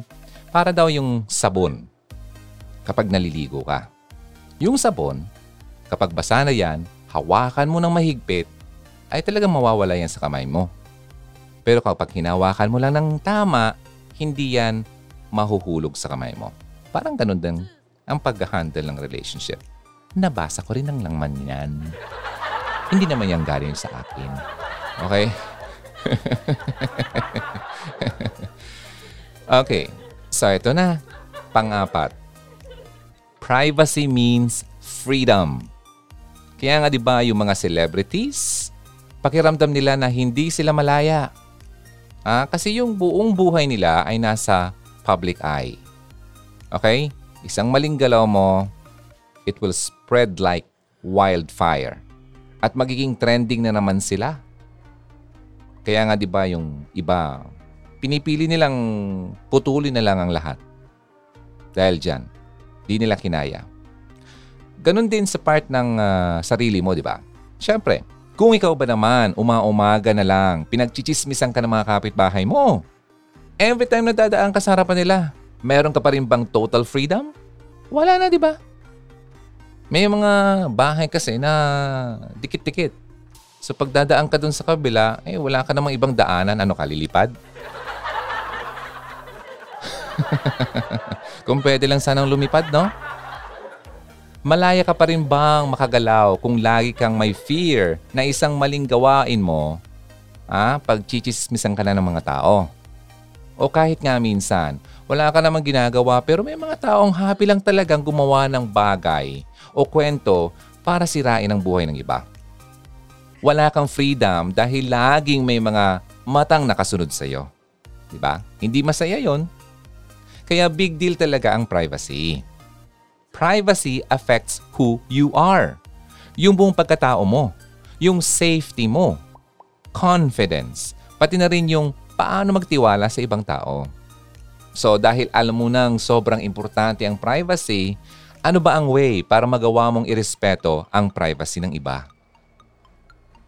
Para daw yung sabon kapag naliligo ka. Yung sabon, kapag basa na yan, hawakan mo ng mahigpit, ay talagang mawawala yan sa kamay mo. Pero kapag hinawakan mo lang ng tama, hindi yan mahuhulog sa kamay mo. Parang ganun din ang pag-handle ng relationship. Nabasa ko rin ang laman yan. Hindi naman yan galing sa akin. Okay? Okay. So, ito na. Pang-apat. Privacy means freedom. Kaya nga diba yung mga celebrities, pakiramdam nila na hindi sila malaya. Ah, kasi yung buong buhay nila ay nasa public eye. Okay? Isang maling galaw mo, it will spread like wildfire. At magiging trending na naman sila. Kaya nga 'di ba yung iba, pinipili nilang putulin na lang ang lahat. Dahil diyan, di nila kinaya. Ganun din sa part ng uh, sarili mo, 'di ba? Siyempre, kung ikaw ba naman uma-umaga na lang, pinagchichismisan ka ng mga kapitbahay mo. Every time na dadaan ka sa harapan nila, meron ka pa rin bang total freedom? Wala na, 'di ba? May mga bahay kasi na dikit-dikit. So pagdadaan ka dun sa kabila, eh wala ka namang ibang daanan. Ano ka, lilipad? Kung pwede lang sanang lumipad, no? Malaya ka pa rin bang makagalaw kung lagi kang may fear na isang maling gawain mo, ah, pag chichismisan ka na ng mga tao? O kahit nga minsan, wala ka namang ginagawa pero may mga taong happy lang talagang gumawa ng bagay o kwento para sirain ang buhay ng iba. Wala kang freedom dahil laging may mga matang nakasunod sa iyo. 'Di ba? Hindi masaya 'yon. Kaya big deal talaga ang privacy. Privacy affects who you are. Yung buong pagkatao mo, yung safety mo, confidence, pati na rin yung paano magtiwala sa ibang tao. So dahil alam mo nang sobrang importante ang privacy, ano ba ang way para magawa mong irespeto ang privacy ng iba?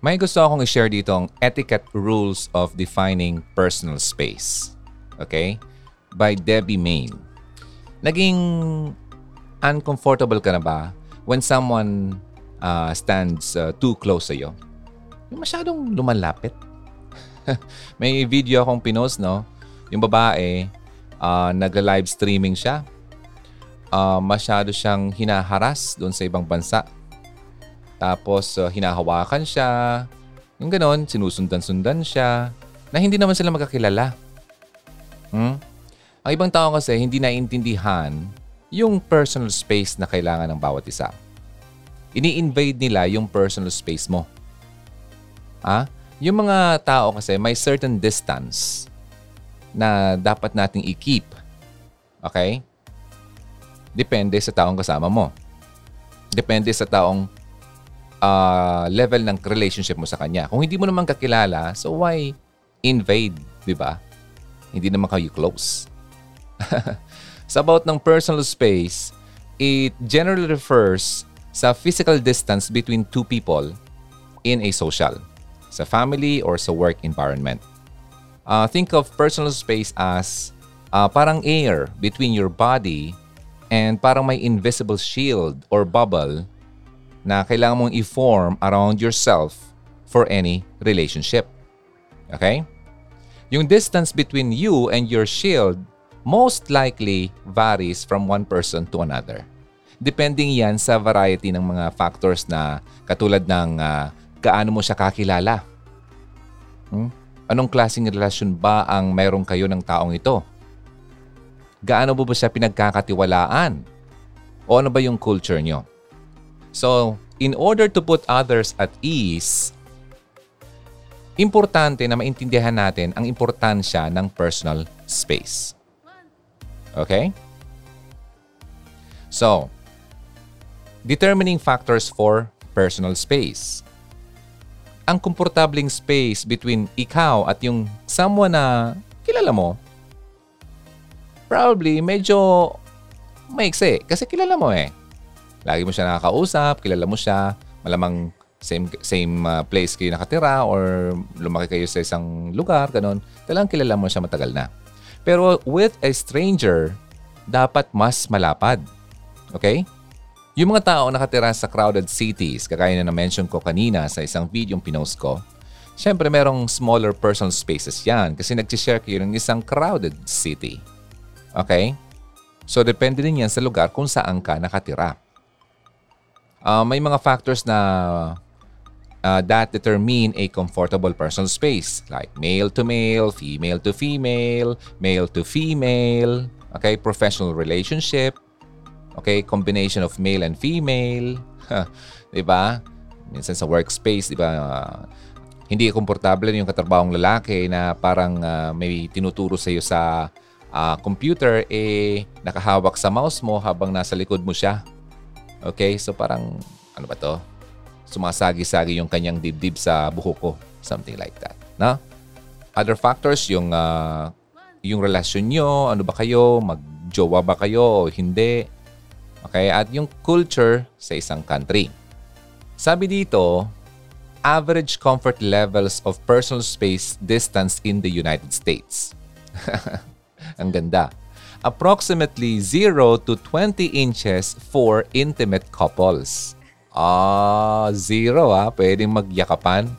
May gusto akong i-share dito ang Etiquette Rules of Defining Personal Space. Okay? By Debbie Maine. Naging uncomfortable ka na ba when someone uh, stands uh, too close sa'yo? Yung masyadong lumalapit. May video akong pinost, no? Yung babae, uh, nag-live streaming siya. Uh, masyado siyang hinaharas doon sa ibang bansa. Tapos, uh, hinahawakan siya. Yung ganon, sinusundan-sundan siya. Na hindi naman sila magkakilala. Hmm? Ang ibang tao kasi, hindi naiintindihan yung personal space na kailangan ng bawat isa. Ini-invade nila yung personal space mo. Ah? Yung mga tao kasi, may certain distance na dapat nating i-keep. Okay? Depende sa taong kasama mo. Depende sa taong Uh, level ng relationship mo sa kanya. Kung hindi mo naman kakilala, so why invade, di ba? Hindi naman kayo close. Sa about ng personal space, it generally refers sa physical distance between two people in a social, sa family or sa work environment. Uh, think of personal space as uh, parang air between your body and parang may invisible shield or bubble na kailangan mong i-form around yourself for any relationship. Okay? Yung distance between you and your shield most likely varies from one person to another. Depending yan sa variety ng mga factors na katulad ng uh, kaano mo siya kakilala. Hmm? Anong klaseng relasyon ba ang meron kayo ng taong ito? Gaano mo ba siya pinagkakatiwalaan? O ano ba yung culture nyo? So, in order to put others at ease, importante na maintindihan natin ang importansya ng personal space. Okay? So, determining factors for personal space. Ang komportabling space between ikaw at yung someone na kilala mo, probably medyo maikse kasi kilala mo eh. Lagi mo siya nakakausap, kilala mo siya, malamang same same uh, place kayo nakatira or lumaki kayo sa isang lugar, ganun. Talagang kilala mo siya matagal na. Pero with a stranger, dapat mas malapad. Okay? Yung mga tao nakatira sa crowded cities, kagaya na na-mention ko kanina sa isang video yung pinost ko, syempre merong smaller personal spaces yan kasi nag-share kayo ng isang crowded city. Okay? So depende din yan sa lugar kung saan ka nakatira. Uh, may mga factors na uh, that determine a comfortable personal space like male to male, female to female, male to female, okay, professional relationship, okay, combination of male and female, diba? Minsan sa workspace, diba? Uh, hindi komportable yung katrabahong lalaki na parang uh, may tinuturo sa iyo sa uh, computer eh nakahawak sa mouse mo habang nasa likod mo siya. Okay, so parang, ano ba to? Sumasagi-sagi yung kanyang dibdib sa buhok ko. Something like that. No? Other factors, yung, uh, yung relasyon nyo, ano ba kayo, mag-jowa ba kayo o hindi. Okay, at yung culture sa isang country. Sabi dito, average comfort levels of personal space distance in the United States. Ang ganda. Approximately zero to twenty inches for intimate couples. Ah, zero ah. Pwedeng magyakapan.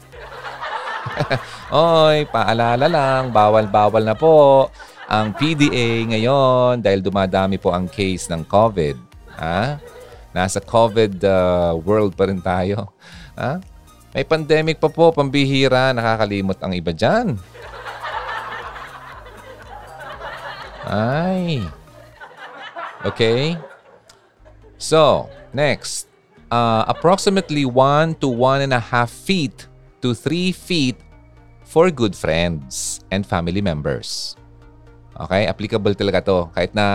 Oy, paalala lang. Bawal-bawal na po ang P D A ngayon dahil dumadami po ang case ng COVID. Ha? Nasa COVID uh, world pa rin tayo. Ha? May pandemic pa po, pambihira. Nakakalimot ang iba dyan. Ay. Okay. So, next. uh, approximately one to one and a half feet to three feet for good friends and family members. Okay? Applicable talaga to. Kahit na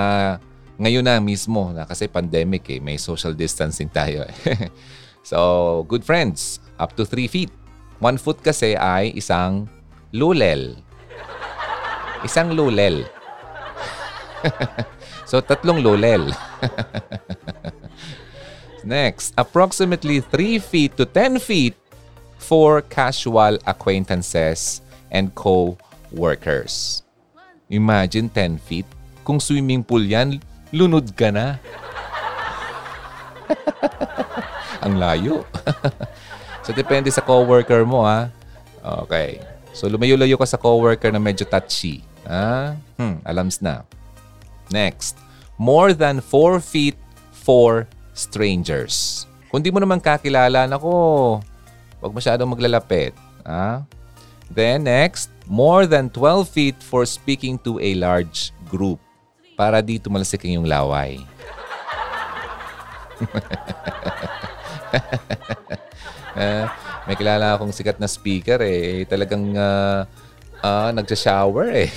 ngayon na mismo, na kasi pandemic eh, may social distancing tayo eh. So, good friends, up to three feet. one foot kasi ay isang lulel. Isang lulel. So, tatlong lulel. Next, approximately three feet to ten feet for casual acquaintances and co-workers. Imagine ten feet. Kung swimming pool yan, lunod ka na. Ang layo. So, depende sa coworker mo, ha? Okay. So, lumayo-layo ka sa coworker na medyo touchy. Ha? Hmm, alams na. Next. More than four feet for strangers. Kung di mo naman kakilala, nako, huwag masyadong maglalapit. Ha? Then, next. More than twelve feet for speaking to a large group. Para di tumalasik yung laway. Uh, may kilala akong sikat na speaker eh. Talagang uh, uh, nagsha-shower eh.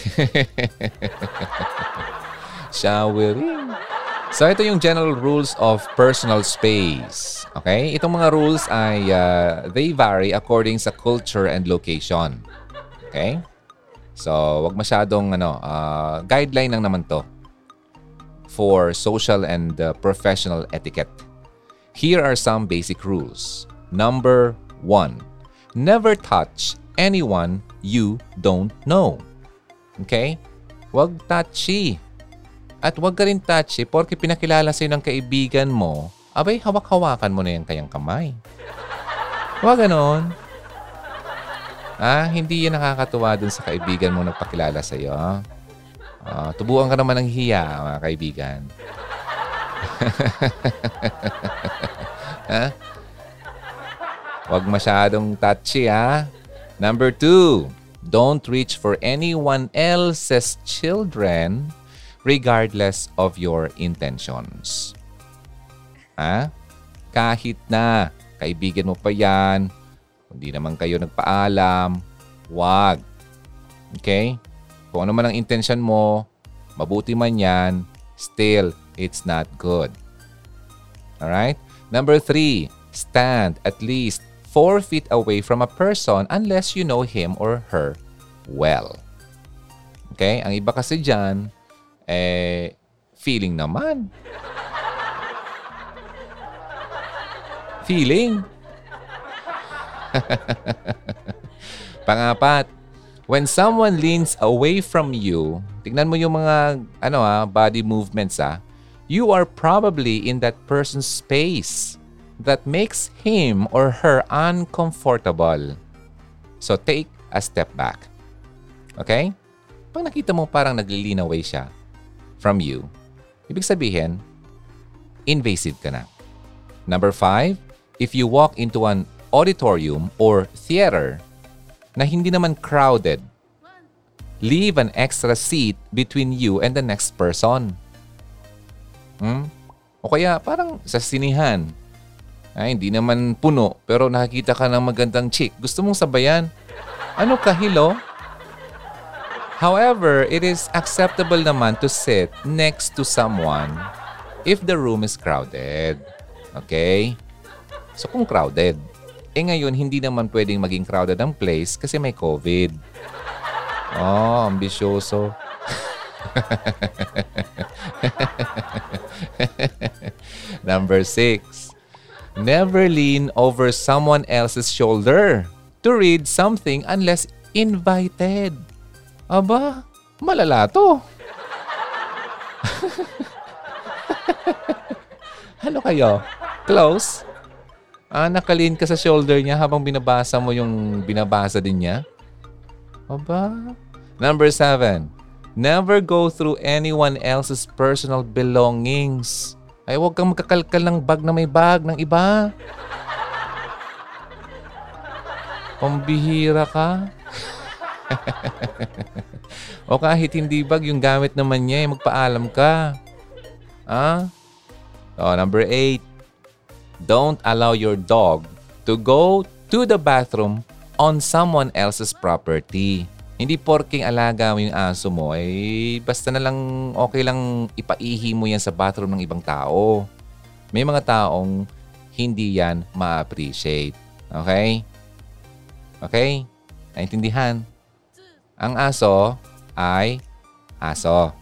Showering. So, ito yung general rules of personal space. Okay? Itong mga rules ay uh, they vary according sa culture and location. Okay? So, wag masyadong ano, uh, guideline lang naman to for social and uh, professional etiquette. Here are some basic rules. Number one, never touch anyone you don't know. Okay? Huwag touchy. At huwag ka rin touchy porque pinakilala sa'yo ng kaibigan mo, abay, hawak-hawakan mo na yung kayang kamay. Huwag ganon. Ah, hindi yan nakakatuwa dun sa kaibigan mo na pakilala sa'yo. Ah, tubuan ka naman ng hiya, mga kaibigan. Ha? Huwag masyadong touchy, ha? Number two, don't reach for anyone else's children regardless of your intentions. Ha? Kahit na kaibigan mo pa yan, hindi naman kayo nagpaalam, huwag. Okay? Kung ano man ang intention mo, mabuti man yan, still, it's not good. Alright? Number three, stand at least four feet away from a person unless you know him or her well. Okay? Ang iba kasi dyan, eh, feeling naman. Feeling. Pangapat, when someone leans away from you, tignan mo yung mga ano ha, body movements ha, you are probably in that person's space that makes him or her uncomfortable. So, take a step back. Okay? Pag nakita mo parang nag-lean away siya from you, ibig sabihin, invasive ka na. Number five, if you walk into an auditorium or theater na hindi naman crowded, leave an extra seat between you and the next person. Hmm? O kaya parang sa sinihan, ay, hindi naman puno, pero nakakita ka ng magandang chick. Gusto mong sabayan? Ano ka, hilo? However, it is acceptable naman to sit next to someone if the room is crowded. Okay? So, kung crowded, eh ngayon, hindi naman pwedeng maging crowded ang place kasi may COVID. Oh, ambisyoso. Number six. Never lean over someone else's shoulder to read something unless invited. Aba, malala to. Ano kayo? Close? Ah, nakalin ka sa shoulder niya habang binabasa mo yung binabasa din niya? Aba. Number seven. Never go through anyone else's personal belongings. Ay, huwag kang magkakalkal ng bag na may bag ng iba. Pambihira ka. O kahit hindi bag, yung gamit naman niya, magpaalam ka. Ah? So, number eight. Don't allow your dog to go to the bathroom on someone else's property. Hindi porking alaga mo yung aso mo, eh, basta na lang okay lang ipaihi mo yan sa bathroom ng ibang tao. May mga taong hindi yan ma-appreciate. Okay? Okay? Naintindihan? Ang aso ay aso.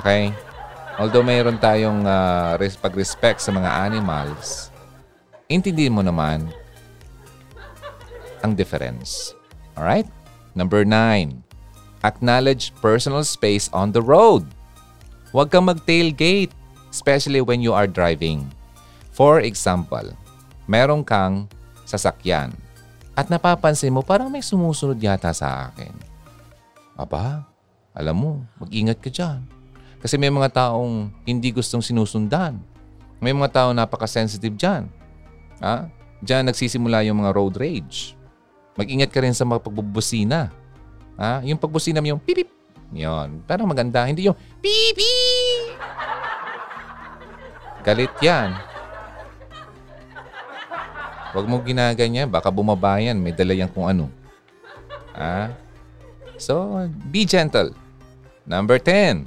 Okay? Although mayroon tayong uh, pag-respect sa mga animals, intindihin mo naman ang difference. Alright? Number nine, acknowledge personal space on the road. Huwag kang mag-tailgate, especially when you are driving. For example, meron kang sasakyan at napapansin mo parang may sumusunod yata sa akin. Aba, alam mo, mag-ingat ka dyan. Kasi may mga taong hindi gustong sinusundan. May mga taong napaka-sensitive dyan. Ha? Dyan nagsisimula yung mga road rage. Mag-ingat ka rin sa mga pagbubusina. Ha? Yung pagbusina mo yung pipip. Yun. Parang maganda. Hindi yung pipip. Galit yan. Huwag mo ginaganyan. Baka bumaba yan. May dala yan kung ano. Ha? So, be gentle. Number ten.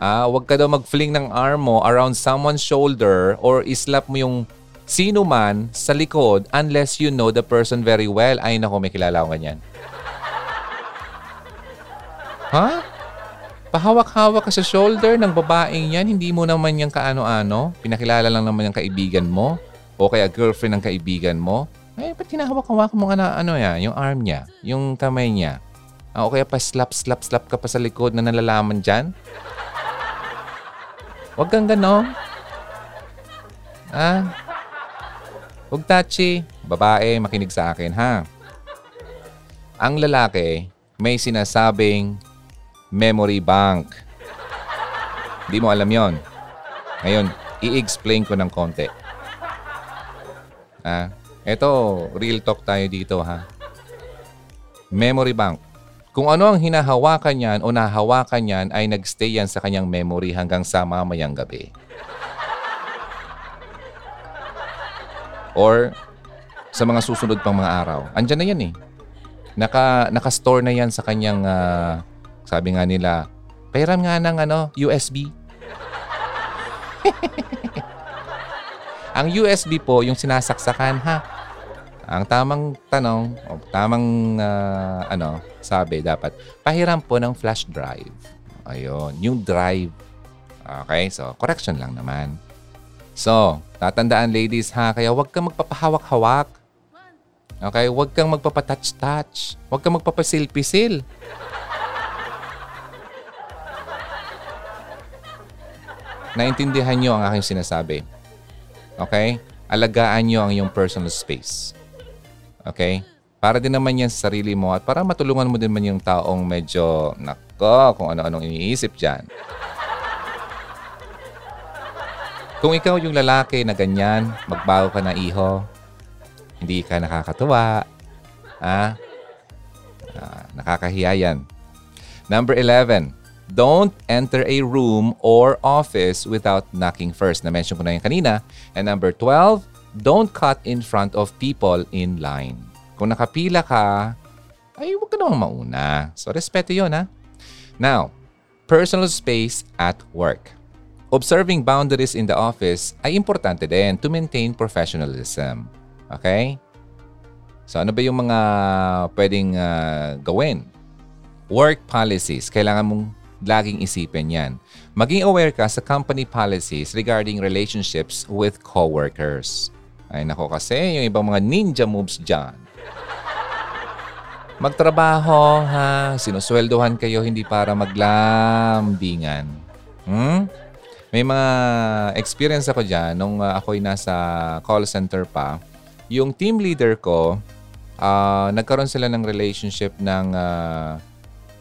Ah, huwag ka daw mag-fling ng arm mo around someone's shoulder or islap mo yung sino man sa likod unless you know the person very well. Ay, naku, may kilala ko ganyan. Ha? Huh? Pahawak-hawak ka sa shoulder ng babaeng yan. Hindi mo naman yung kaano-ano. Pinakilala lang naman yung kaibigan mo o kaya girlfriend ng kaibigan mo. Ay, ba't hinahawak-hawak mo ka na ano yan? Yung arm niya, yung kamay niya. Ah, o kaya pa slap-slap-slap ka pa sa likod na nalalaman dyan. Huwag kang ganon. Ah? Huwag touchy. Babae, makinig sa akin, ha? Ang lalaki, may sinasabing memory bank. Hindi mo alam yon. Ngayon, i-explain ko ng konti. Ah, ito, real talk tayo dito, ha? Memory bank. Kung ano ang hinahawakan niyan o nahawakan niyan ay nagstay yan sa kanyang memory hanggang sa mamayang gabi. Or sa mga susunod pang mga araw. Andiyan na yan eh. Naka, naka-store na yan sa kanyang, uh, sabi nga nila, pairam nga ng ano, U S B. Ang U S B po, yung sinasaksakan ha. Ang tamang tanong, o tamang uh, ano, sabi dapat, pahiram po ng flash drive. Ayun, yung drive. Okay, so correction lang naman. So, tatandaan ladies ha, kaya huwag kang magpapahawak-hawak. Okay, huwag kang magpapatouch-touch. Huwag kang magpapasil-pisil. Naintindihan nyo ang aking sinasabi. Okay? Alagaan nyo ang iyong personal space. Okay? Para din naman yan sa sarili mo at para matulungan mo din man yung taong medyo, nako, kung ano-anong iniisip dyan. Kung ikaw yung lalaki na ganyan, magbago ka na iho, hindi ka nakakatuwa, ah, ah, nakakahiya yan. Number eleven, don't enter a room or office without knocking first. Na-mention ko na yan kanina. And number twelve, don't cut in front of people in line. Kung nakapila ka, ay huwag ka naman mauna. So, respeto yun ha. Now, personal space at work. Observing boundaries in the office ay importante din to maintain professionalism. Okay? So, ano ba yung mga pwedeng uh, gawin? Work policies. Kailangan mong laging isipin yan. Maging aware ka sa company policies regarding relationships with coworkers. Ay, nako kasi yung ibang mga ninja moves dyan. Magtrabaho, ha? Sinusweldohan kayo hindi para maglambingan. Hmm? May mga experience ako dyan nung uh, ako'y nasa call center pa. Yung team leader ko, uh, nagkaroon sila ng relationship ng uh,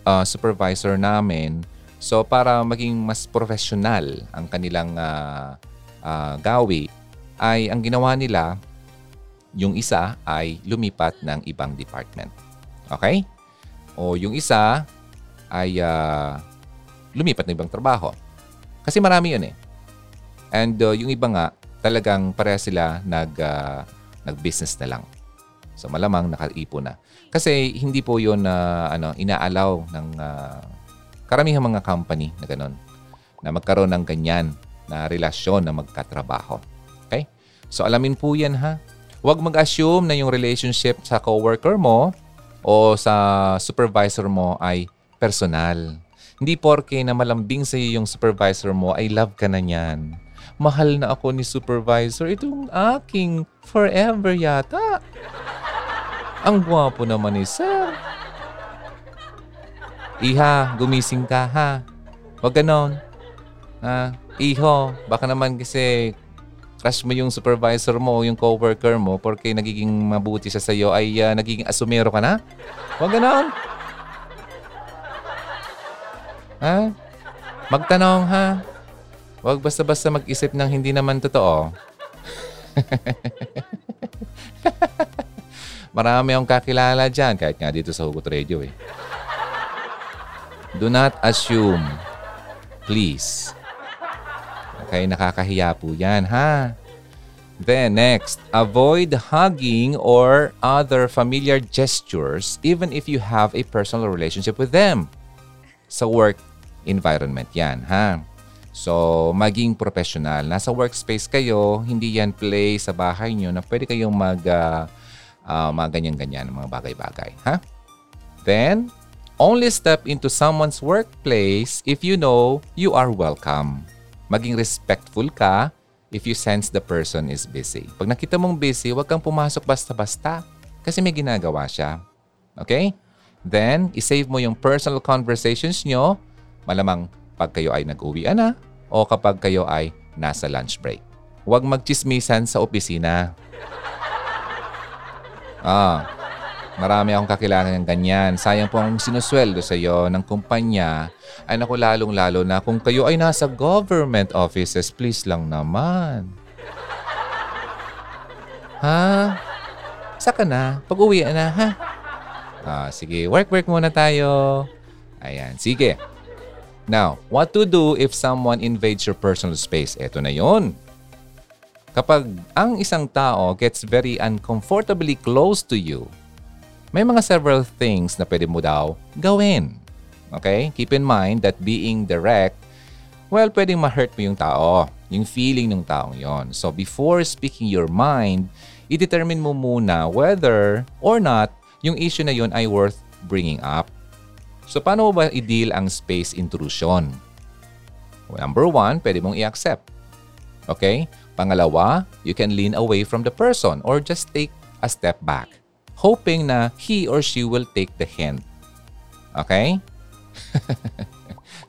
uh, supervisor namin. So, para maging mas professional ang kanilang uh, uh, gawi, ay ang ginawa nila, yung isa ay lumipat ng ibang department. Okay? O yung isa ay uh, lumipat ng ibang trabaho. Kasi marami yun eh. And uh, yung iba nga, talagang pareha sila nag, uh, nag-business na lang. So malamang nakaipon na. Kasi hindi po yun uh, ano, inaalaw ng uh, karamihang mga company na ganun, na magkaroon ng ganyan na relasyon na magkatrabaho. Okay? So alamin po yan ha. Huwag mag-assume na yung relationship sa coworker mo o sa supervisor mo ay personal. Hindi porke na malambing sa iyo yung supervisor mo ay love ka na niyan. Mahal na ako ni supervisor. Itong aking forever yata. Ang gwapo naman ni sir. Iha, gumising ka ha. Huwag ganon. Ah, iho, baka naman kasi crush mo yung supervisor mo o yung coworker mo porque nagiging mabuti siya sa'yo ay uh, nagiging asumero ka na. Huwag ganon. Ha? Magtanong ha. Huwag basta-basta mag-isip ng hindi naman totoo. Marami akong kakilala dyan, kahit nga dito sa Hugot Radio eh. Do not assume, please. Okay, nakakahiya po yan, ha? Then next, avoid hugging or other familiar gestures even if you have a personal relationship with them. Sa work environment yan, ha? So, maging professional. Nasa workspace kayo, hindi yan play sa bahay nyo na pwede kayong mag... Uh, Uh, mga ganyan-ganyan, mga bagay-bagay. Huh? Then, only step into someone's workplace if you know you are welcome. Maging respectful ka if you sense the person is busy. Pag nakita mong busy, huwag kang pumasok basta-basta kasi may ginagawa siya. Okay? Then, isave mo yung personal conversations nyo. Malamang pag kayo ay nag-uwian na o kapag kayo ay nasa lunch break. Huwag magchismisan sa opisina. Ah, marami akong kakilala ng ganyan. Sayang po ang sinusweldo sa iyo ng kumpanya. Ay naku, lalong-lalo na kung kayo ay nasa government offices, please lang naman. Ha? Saka na. Pag-uwi na, ha? Ah, sige, work-work muna tayo. Ayan, sige. Now, what to do if someone invades your personal space? Eto na yun. Kapag ang isang tao gets very uncomfortably close to you, may mga several things na pwede mo daw gawin. Okay? Keep in mind that being direct, well, pwedeng ma-hurt mo yung tao, yung feeling ng taong yon. So, before speaking your mind, i-determine mo muna whether or not yung issue na yon ay worth bringing up. So, paano ba i-deal ang space intrusion? Well, number one, pwede mong i-accept. Okay? Pangalawa, you can lean away from the person or just take a step back, hoping na he or she will take the hint. Okay?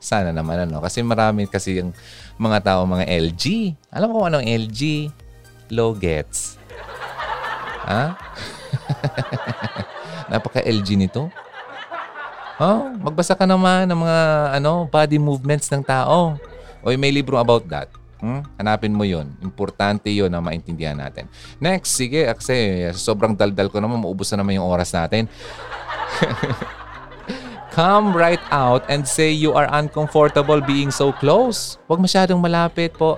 Sana naman ano. Kasi marami kasi yung mga tao, mga L G. Alam ko anong L G? Low gets. Ha? Napaka-L G nito. Oh, magbasa ka naman ng mga ano body movements ng tao. Oy, may libro about that. Hmm? Hanapin mo yun. Importante yun na maintindihan natin. Next, sige, kasi sobrang daldal ko naman. Maubos na naman yung oras natin. Come right out and say you are uncomfortable being so close. Huwag masyadong malapit po.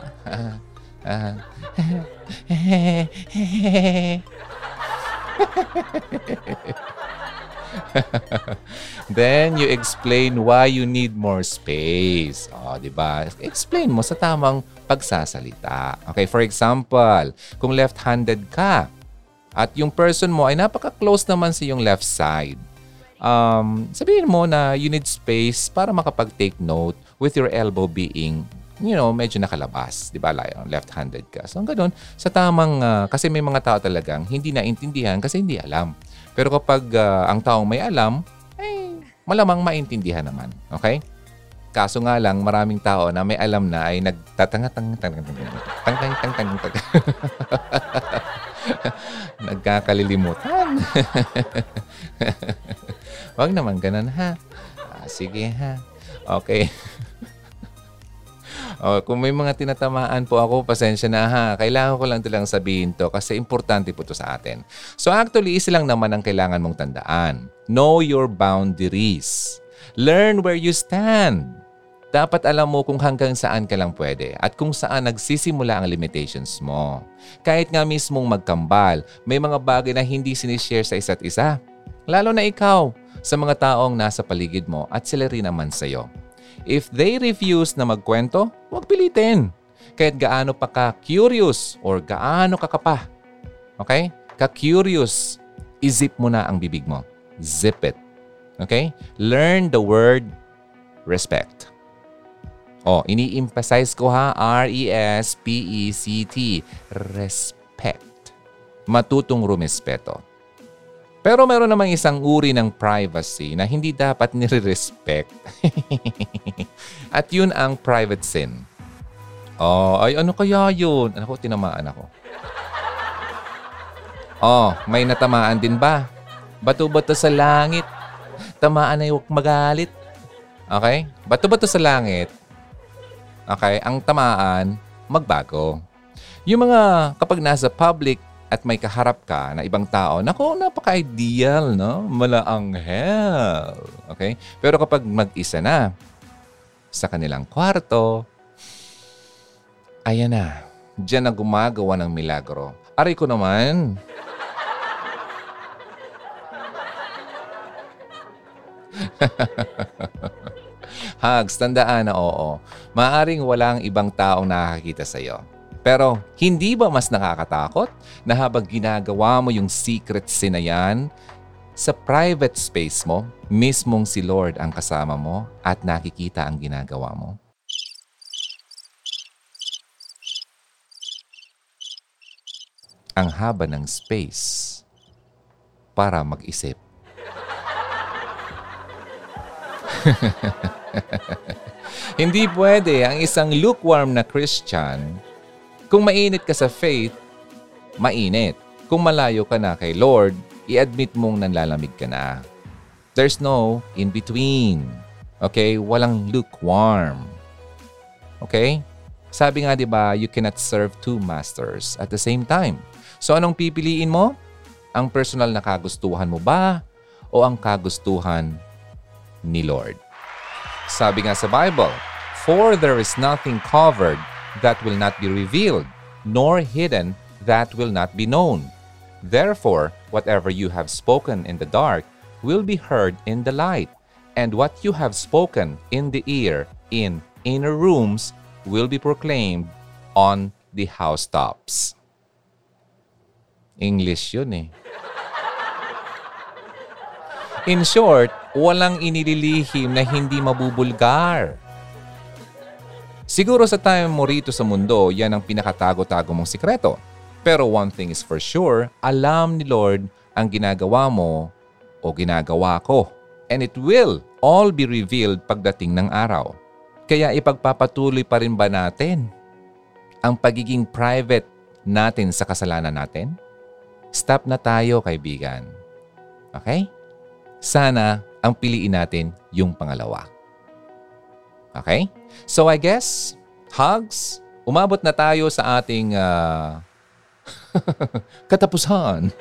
Then you explain why you need more space. Oh, di ba? Explain mo sa tamang pagsasalita. Okay, for example, kung left-handed ka at yung person mo ay napaka-close naman sa yung left side. Um, sabihin mo na you need space para makapag-take note with your elbow being, you know, medyo nakalabas, di ba? Left-handed ka. So, ganoon, sa tamang uh, kasi may mga tao talagang hindi naintindihan kasi hindi alam. Pero kapag uh, ang taong may alam, eh, malamang maintindihan naman. Okay? Kaso nga lang, maraming tao na may alam na ay nagtatanga-tanga-tanga-tanga-tanga-tanga-tanga-tanga. Nagkakalilimutan. Huwag naman ganun, ha? Ah, sige, ha? Okay. Oh, kung may mga tinatamaan po ako, pasensya na ha. Kailangan ko lang ito lang sabihin to kasi importante po to sa atin. So actually, isa lang naman ang kailangan mong tandaan. Know your boundaries. Learn where you stand. Dapat alam mo kung hanggang saan ka lang pwede at kung saan nagsisimula ang limitations mo. Kahit nga mismong magkambal, may mga bagay na hindi sinishare sa isa't isa. Lalo na ikaw sa mga taong nasa paligid mo at sila rin naman sa'yo. If they refuse na magkwento, huwag pilitin. Kahit gaano pa ka-curious or gaano ka ka pa. Okay? Ka-curious. Isip mo na ang bibig mo. Zip it. Okay? Learn the word respect. Oh, ini-emphasize ko ha, R E S P E C T, respect. Matutong rumespeto. Pero meron namang isang uri ng privacy na hindi dapat nire-respect. At yun ang private sin. Oh, ay ano kaya yun? Ano ko, tinamaan ako. Oh, may natamaan din ba? Bato-bato sa langit. Tamaan ay huwag magalit. Okay? Bato-bato sa langit. Okay, ang tamaan, magbago. Yung mga kapag nasa public at may kaharap ka na ibang tao, naku, napaka-ideal, no? Malaanghel. Okay? Pero kapag mag-isa na sa kanilang kwarto, ayan na. Diyan na gumagawa ng milagro. Aray ko naman. Hugs, tandaan na oo. Maaring walang ibang taong nakakita sa'yo. Pero hindi ba mas nakakatakot na habang ginagawa mo yung secret sin na yan, sa private space mo, mismong si Lord ang kasama mo at nakikita ang ginagawa mo? Ang haba ng space para mag-isip. Hindi pwede ang isang lukewarm na Christian. Kung mainit ka sa faith, mainit. Kung malayo ka na kay Lord, i-admit mong nanlalamig ka na. There's no in between. Okay? Walang lukewarm. Okay? Sabi nga 'di ba, you cannot serve two masters at the same time. So anong pipiliin mo? Ang personal na kagustuhan mo ba o ang kagustuhan ni Lord? Sabi nga sa Bible, for there is nothing covered that will not be revealed, nor hidden that will not be known. Therefore, whatever you have spoken in the dark will be heard in the light, and what you have spoken in the ear in inner rooms will be proclaimed on the housetops. English yun eh. In short, walang inililihim na hindi mabubulgar. Siguro sa time mo rito sa mundo, yan ang pinakatago-tago mong sikreto. Pero one thing is for sure, alam ni Lord ang ginagawa mo o ginagawa ko. And it will all be revealed pagdating ng araw. Kaya ipagpapatuloy pa rin ba natin ang pagiging private natin sa kasalanan natin? Stop na tayo, kaibigan. Okay? Sana ang piliin natin yung pangalawa. Okay? So I guess, hugs, umabot na tayo sa ating uh, katapusan.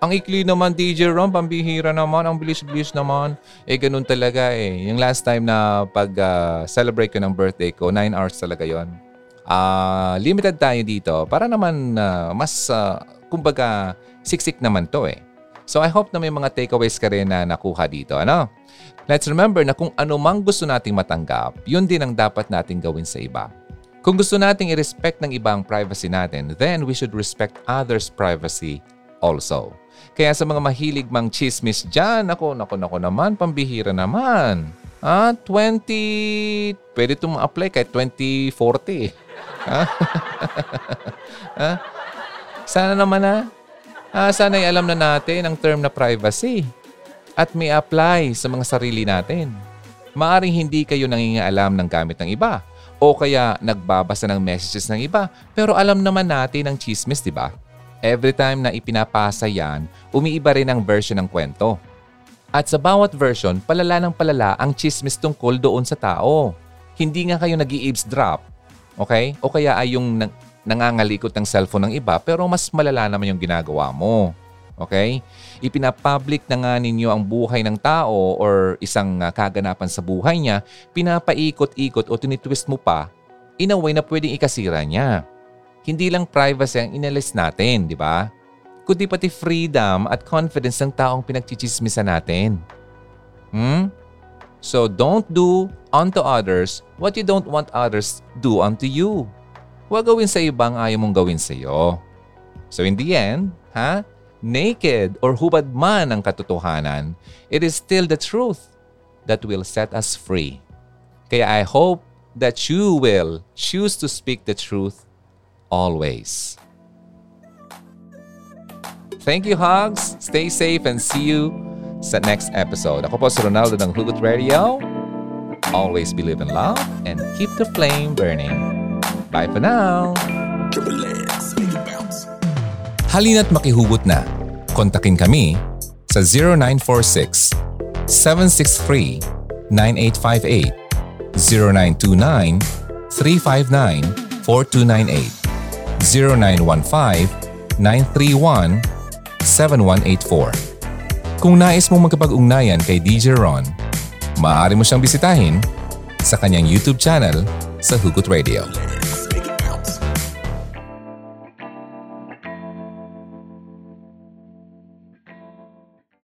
Ang ikli naman, D J Ron, pambihira naman, ang bilis-bilis naman. Eh, ganun talaga eh. Yung last time na pag-celebrate uh, ko ng birthday ko, nine hours talaga yon. Uh, limited tayo dito para naman uh, mas... Uh, kumbaga, siksik naman to eh. So I hope na may mga takeaways ka rin na nakuha dito. Ano? Let's remember na kung ano mang gusto nating matanggap, yun din ang dapat nating gawin sa iba. Kung gusto nating i-respect ng iba ang privacy natin, then we should respect others' privacy also. Kaya sa mga mahilig mang chismis dyan, ako, nako, nako naman, pambihira naman. Ah, twenty... Pwede itong ma-apply kahit twenty forty. Ha? Ha? Sana naman na, ah, sana'y alam na natin ang term na privacy at may apply sa mga sarili natin. Maaring hindi kayo nangingaalam ng gamit ng iba o kaya nagbabasa ng messages ng iba, pero alam naman natin ang chismis, di ba? Every time na ipinapasa yan, umiiba rin ang version ng kwento. At sa bawat version, palala ng palala ang chismis tungkol doon sa tao. Hindi nga kayo nag-i-eavesdrop, okay? O kaya ay yung... Nang- nangangalikot ng cellphone ng iba pero mas malala naman yung ginagawa mo. Okay? Ipinapublic na nga ninyo ang buhay ng tao or isang kaganapan sa buhay niya, pinapaikot-ikot o tinitwist mo pa in a way na pwedeng ikasira niya. Hindi lang privacy ang inalis natin, di ba? Kundi pati freedom at confidence ng taong pinagchichismisan natin. Hmm? So don't do unto others what you don't want others do unto you. Huwag gawin sa ibang ayaw mong gawin sa iyo. So in the end, ha? Naked or hubad man ang katotohanan, it is still the truth that will set us free. Kaya I hope that you will choose to speak the truth always. Thank you, Hugs. Stay safe and see you sa next episode. Ako po si Ronaldo ng Hugot Radio. Always believe in love and keep the flame burning. Bye for now. Halina't makihugot na. Kontakin kami sa zero nine four six, seven six three, nine eight five eight, zero nine two nine, three five nine, four two nine eight, zero nine one five, nine three one, seven one eight four. Kung nais mong magkapag-ugnayan kay D J Ron, maaari mo siyang bisitahin sa kanyang YouTube channel sa Hugot Radio.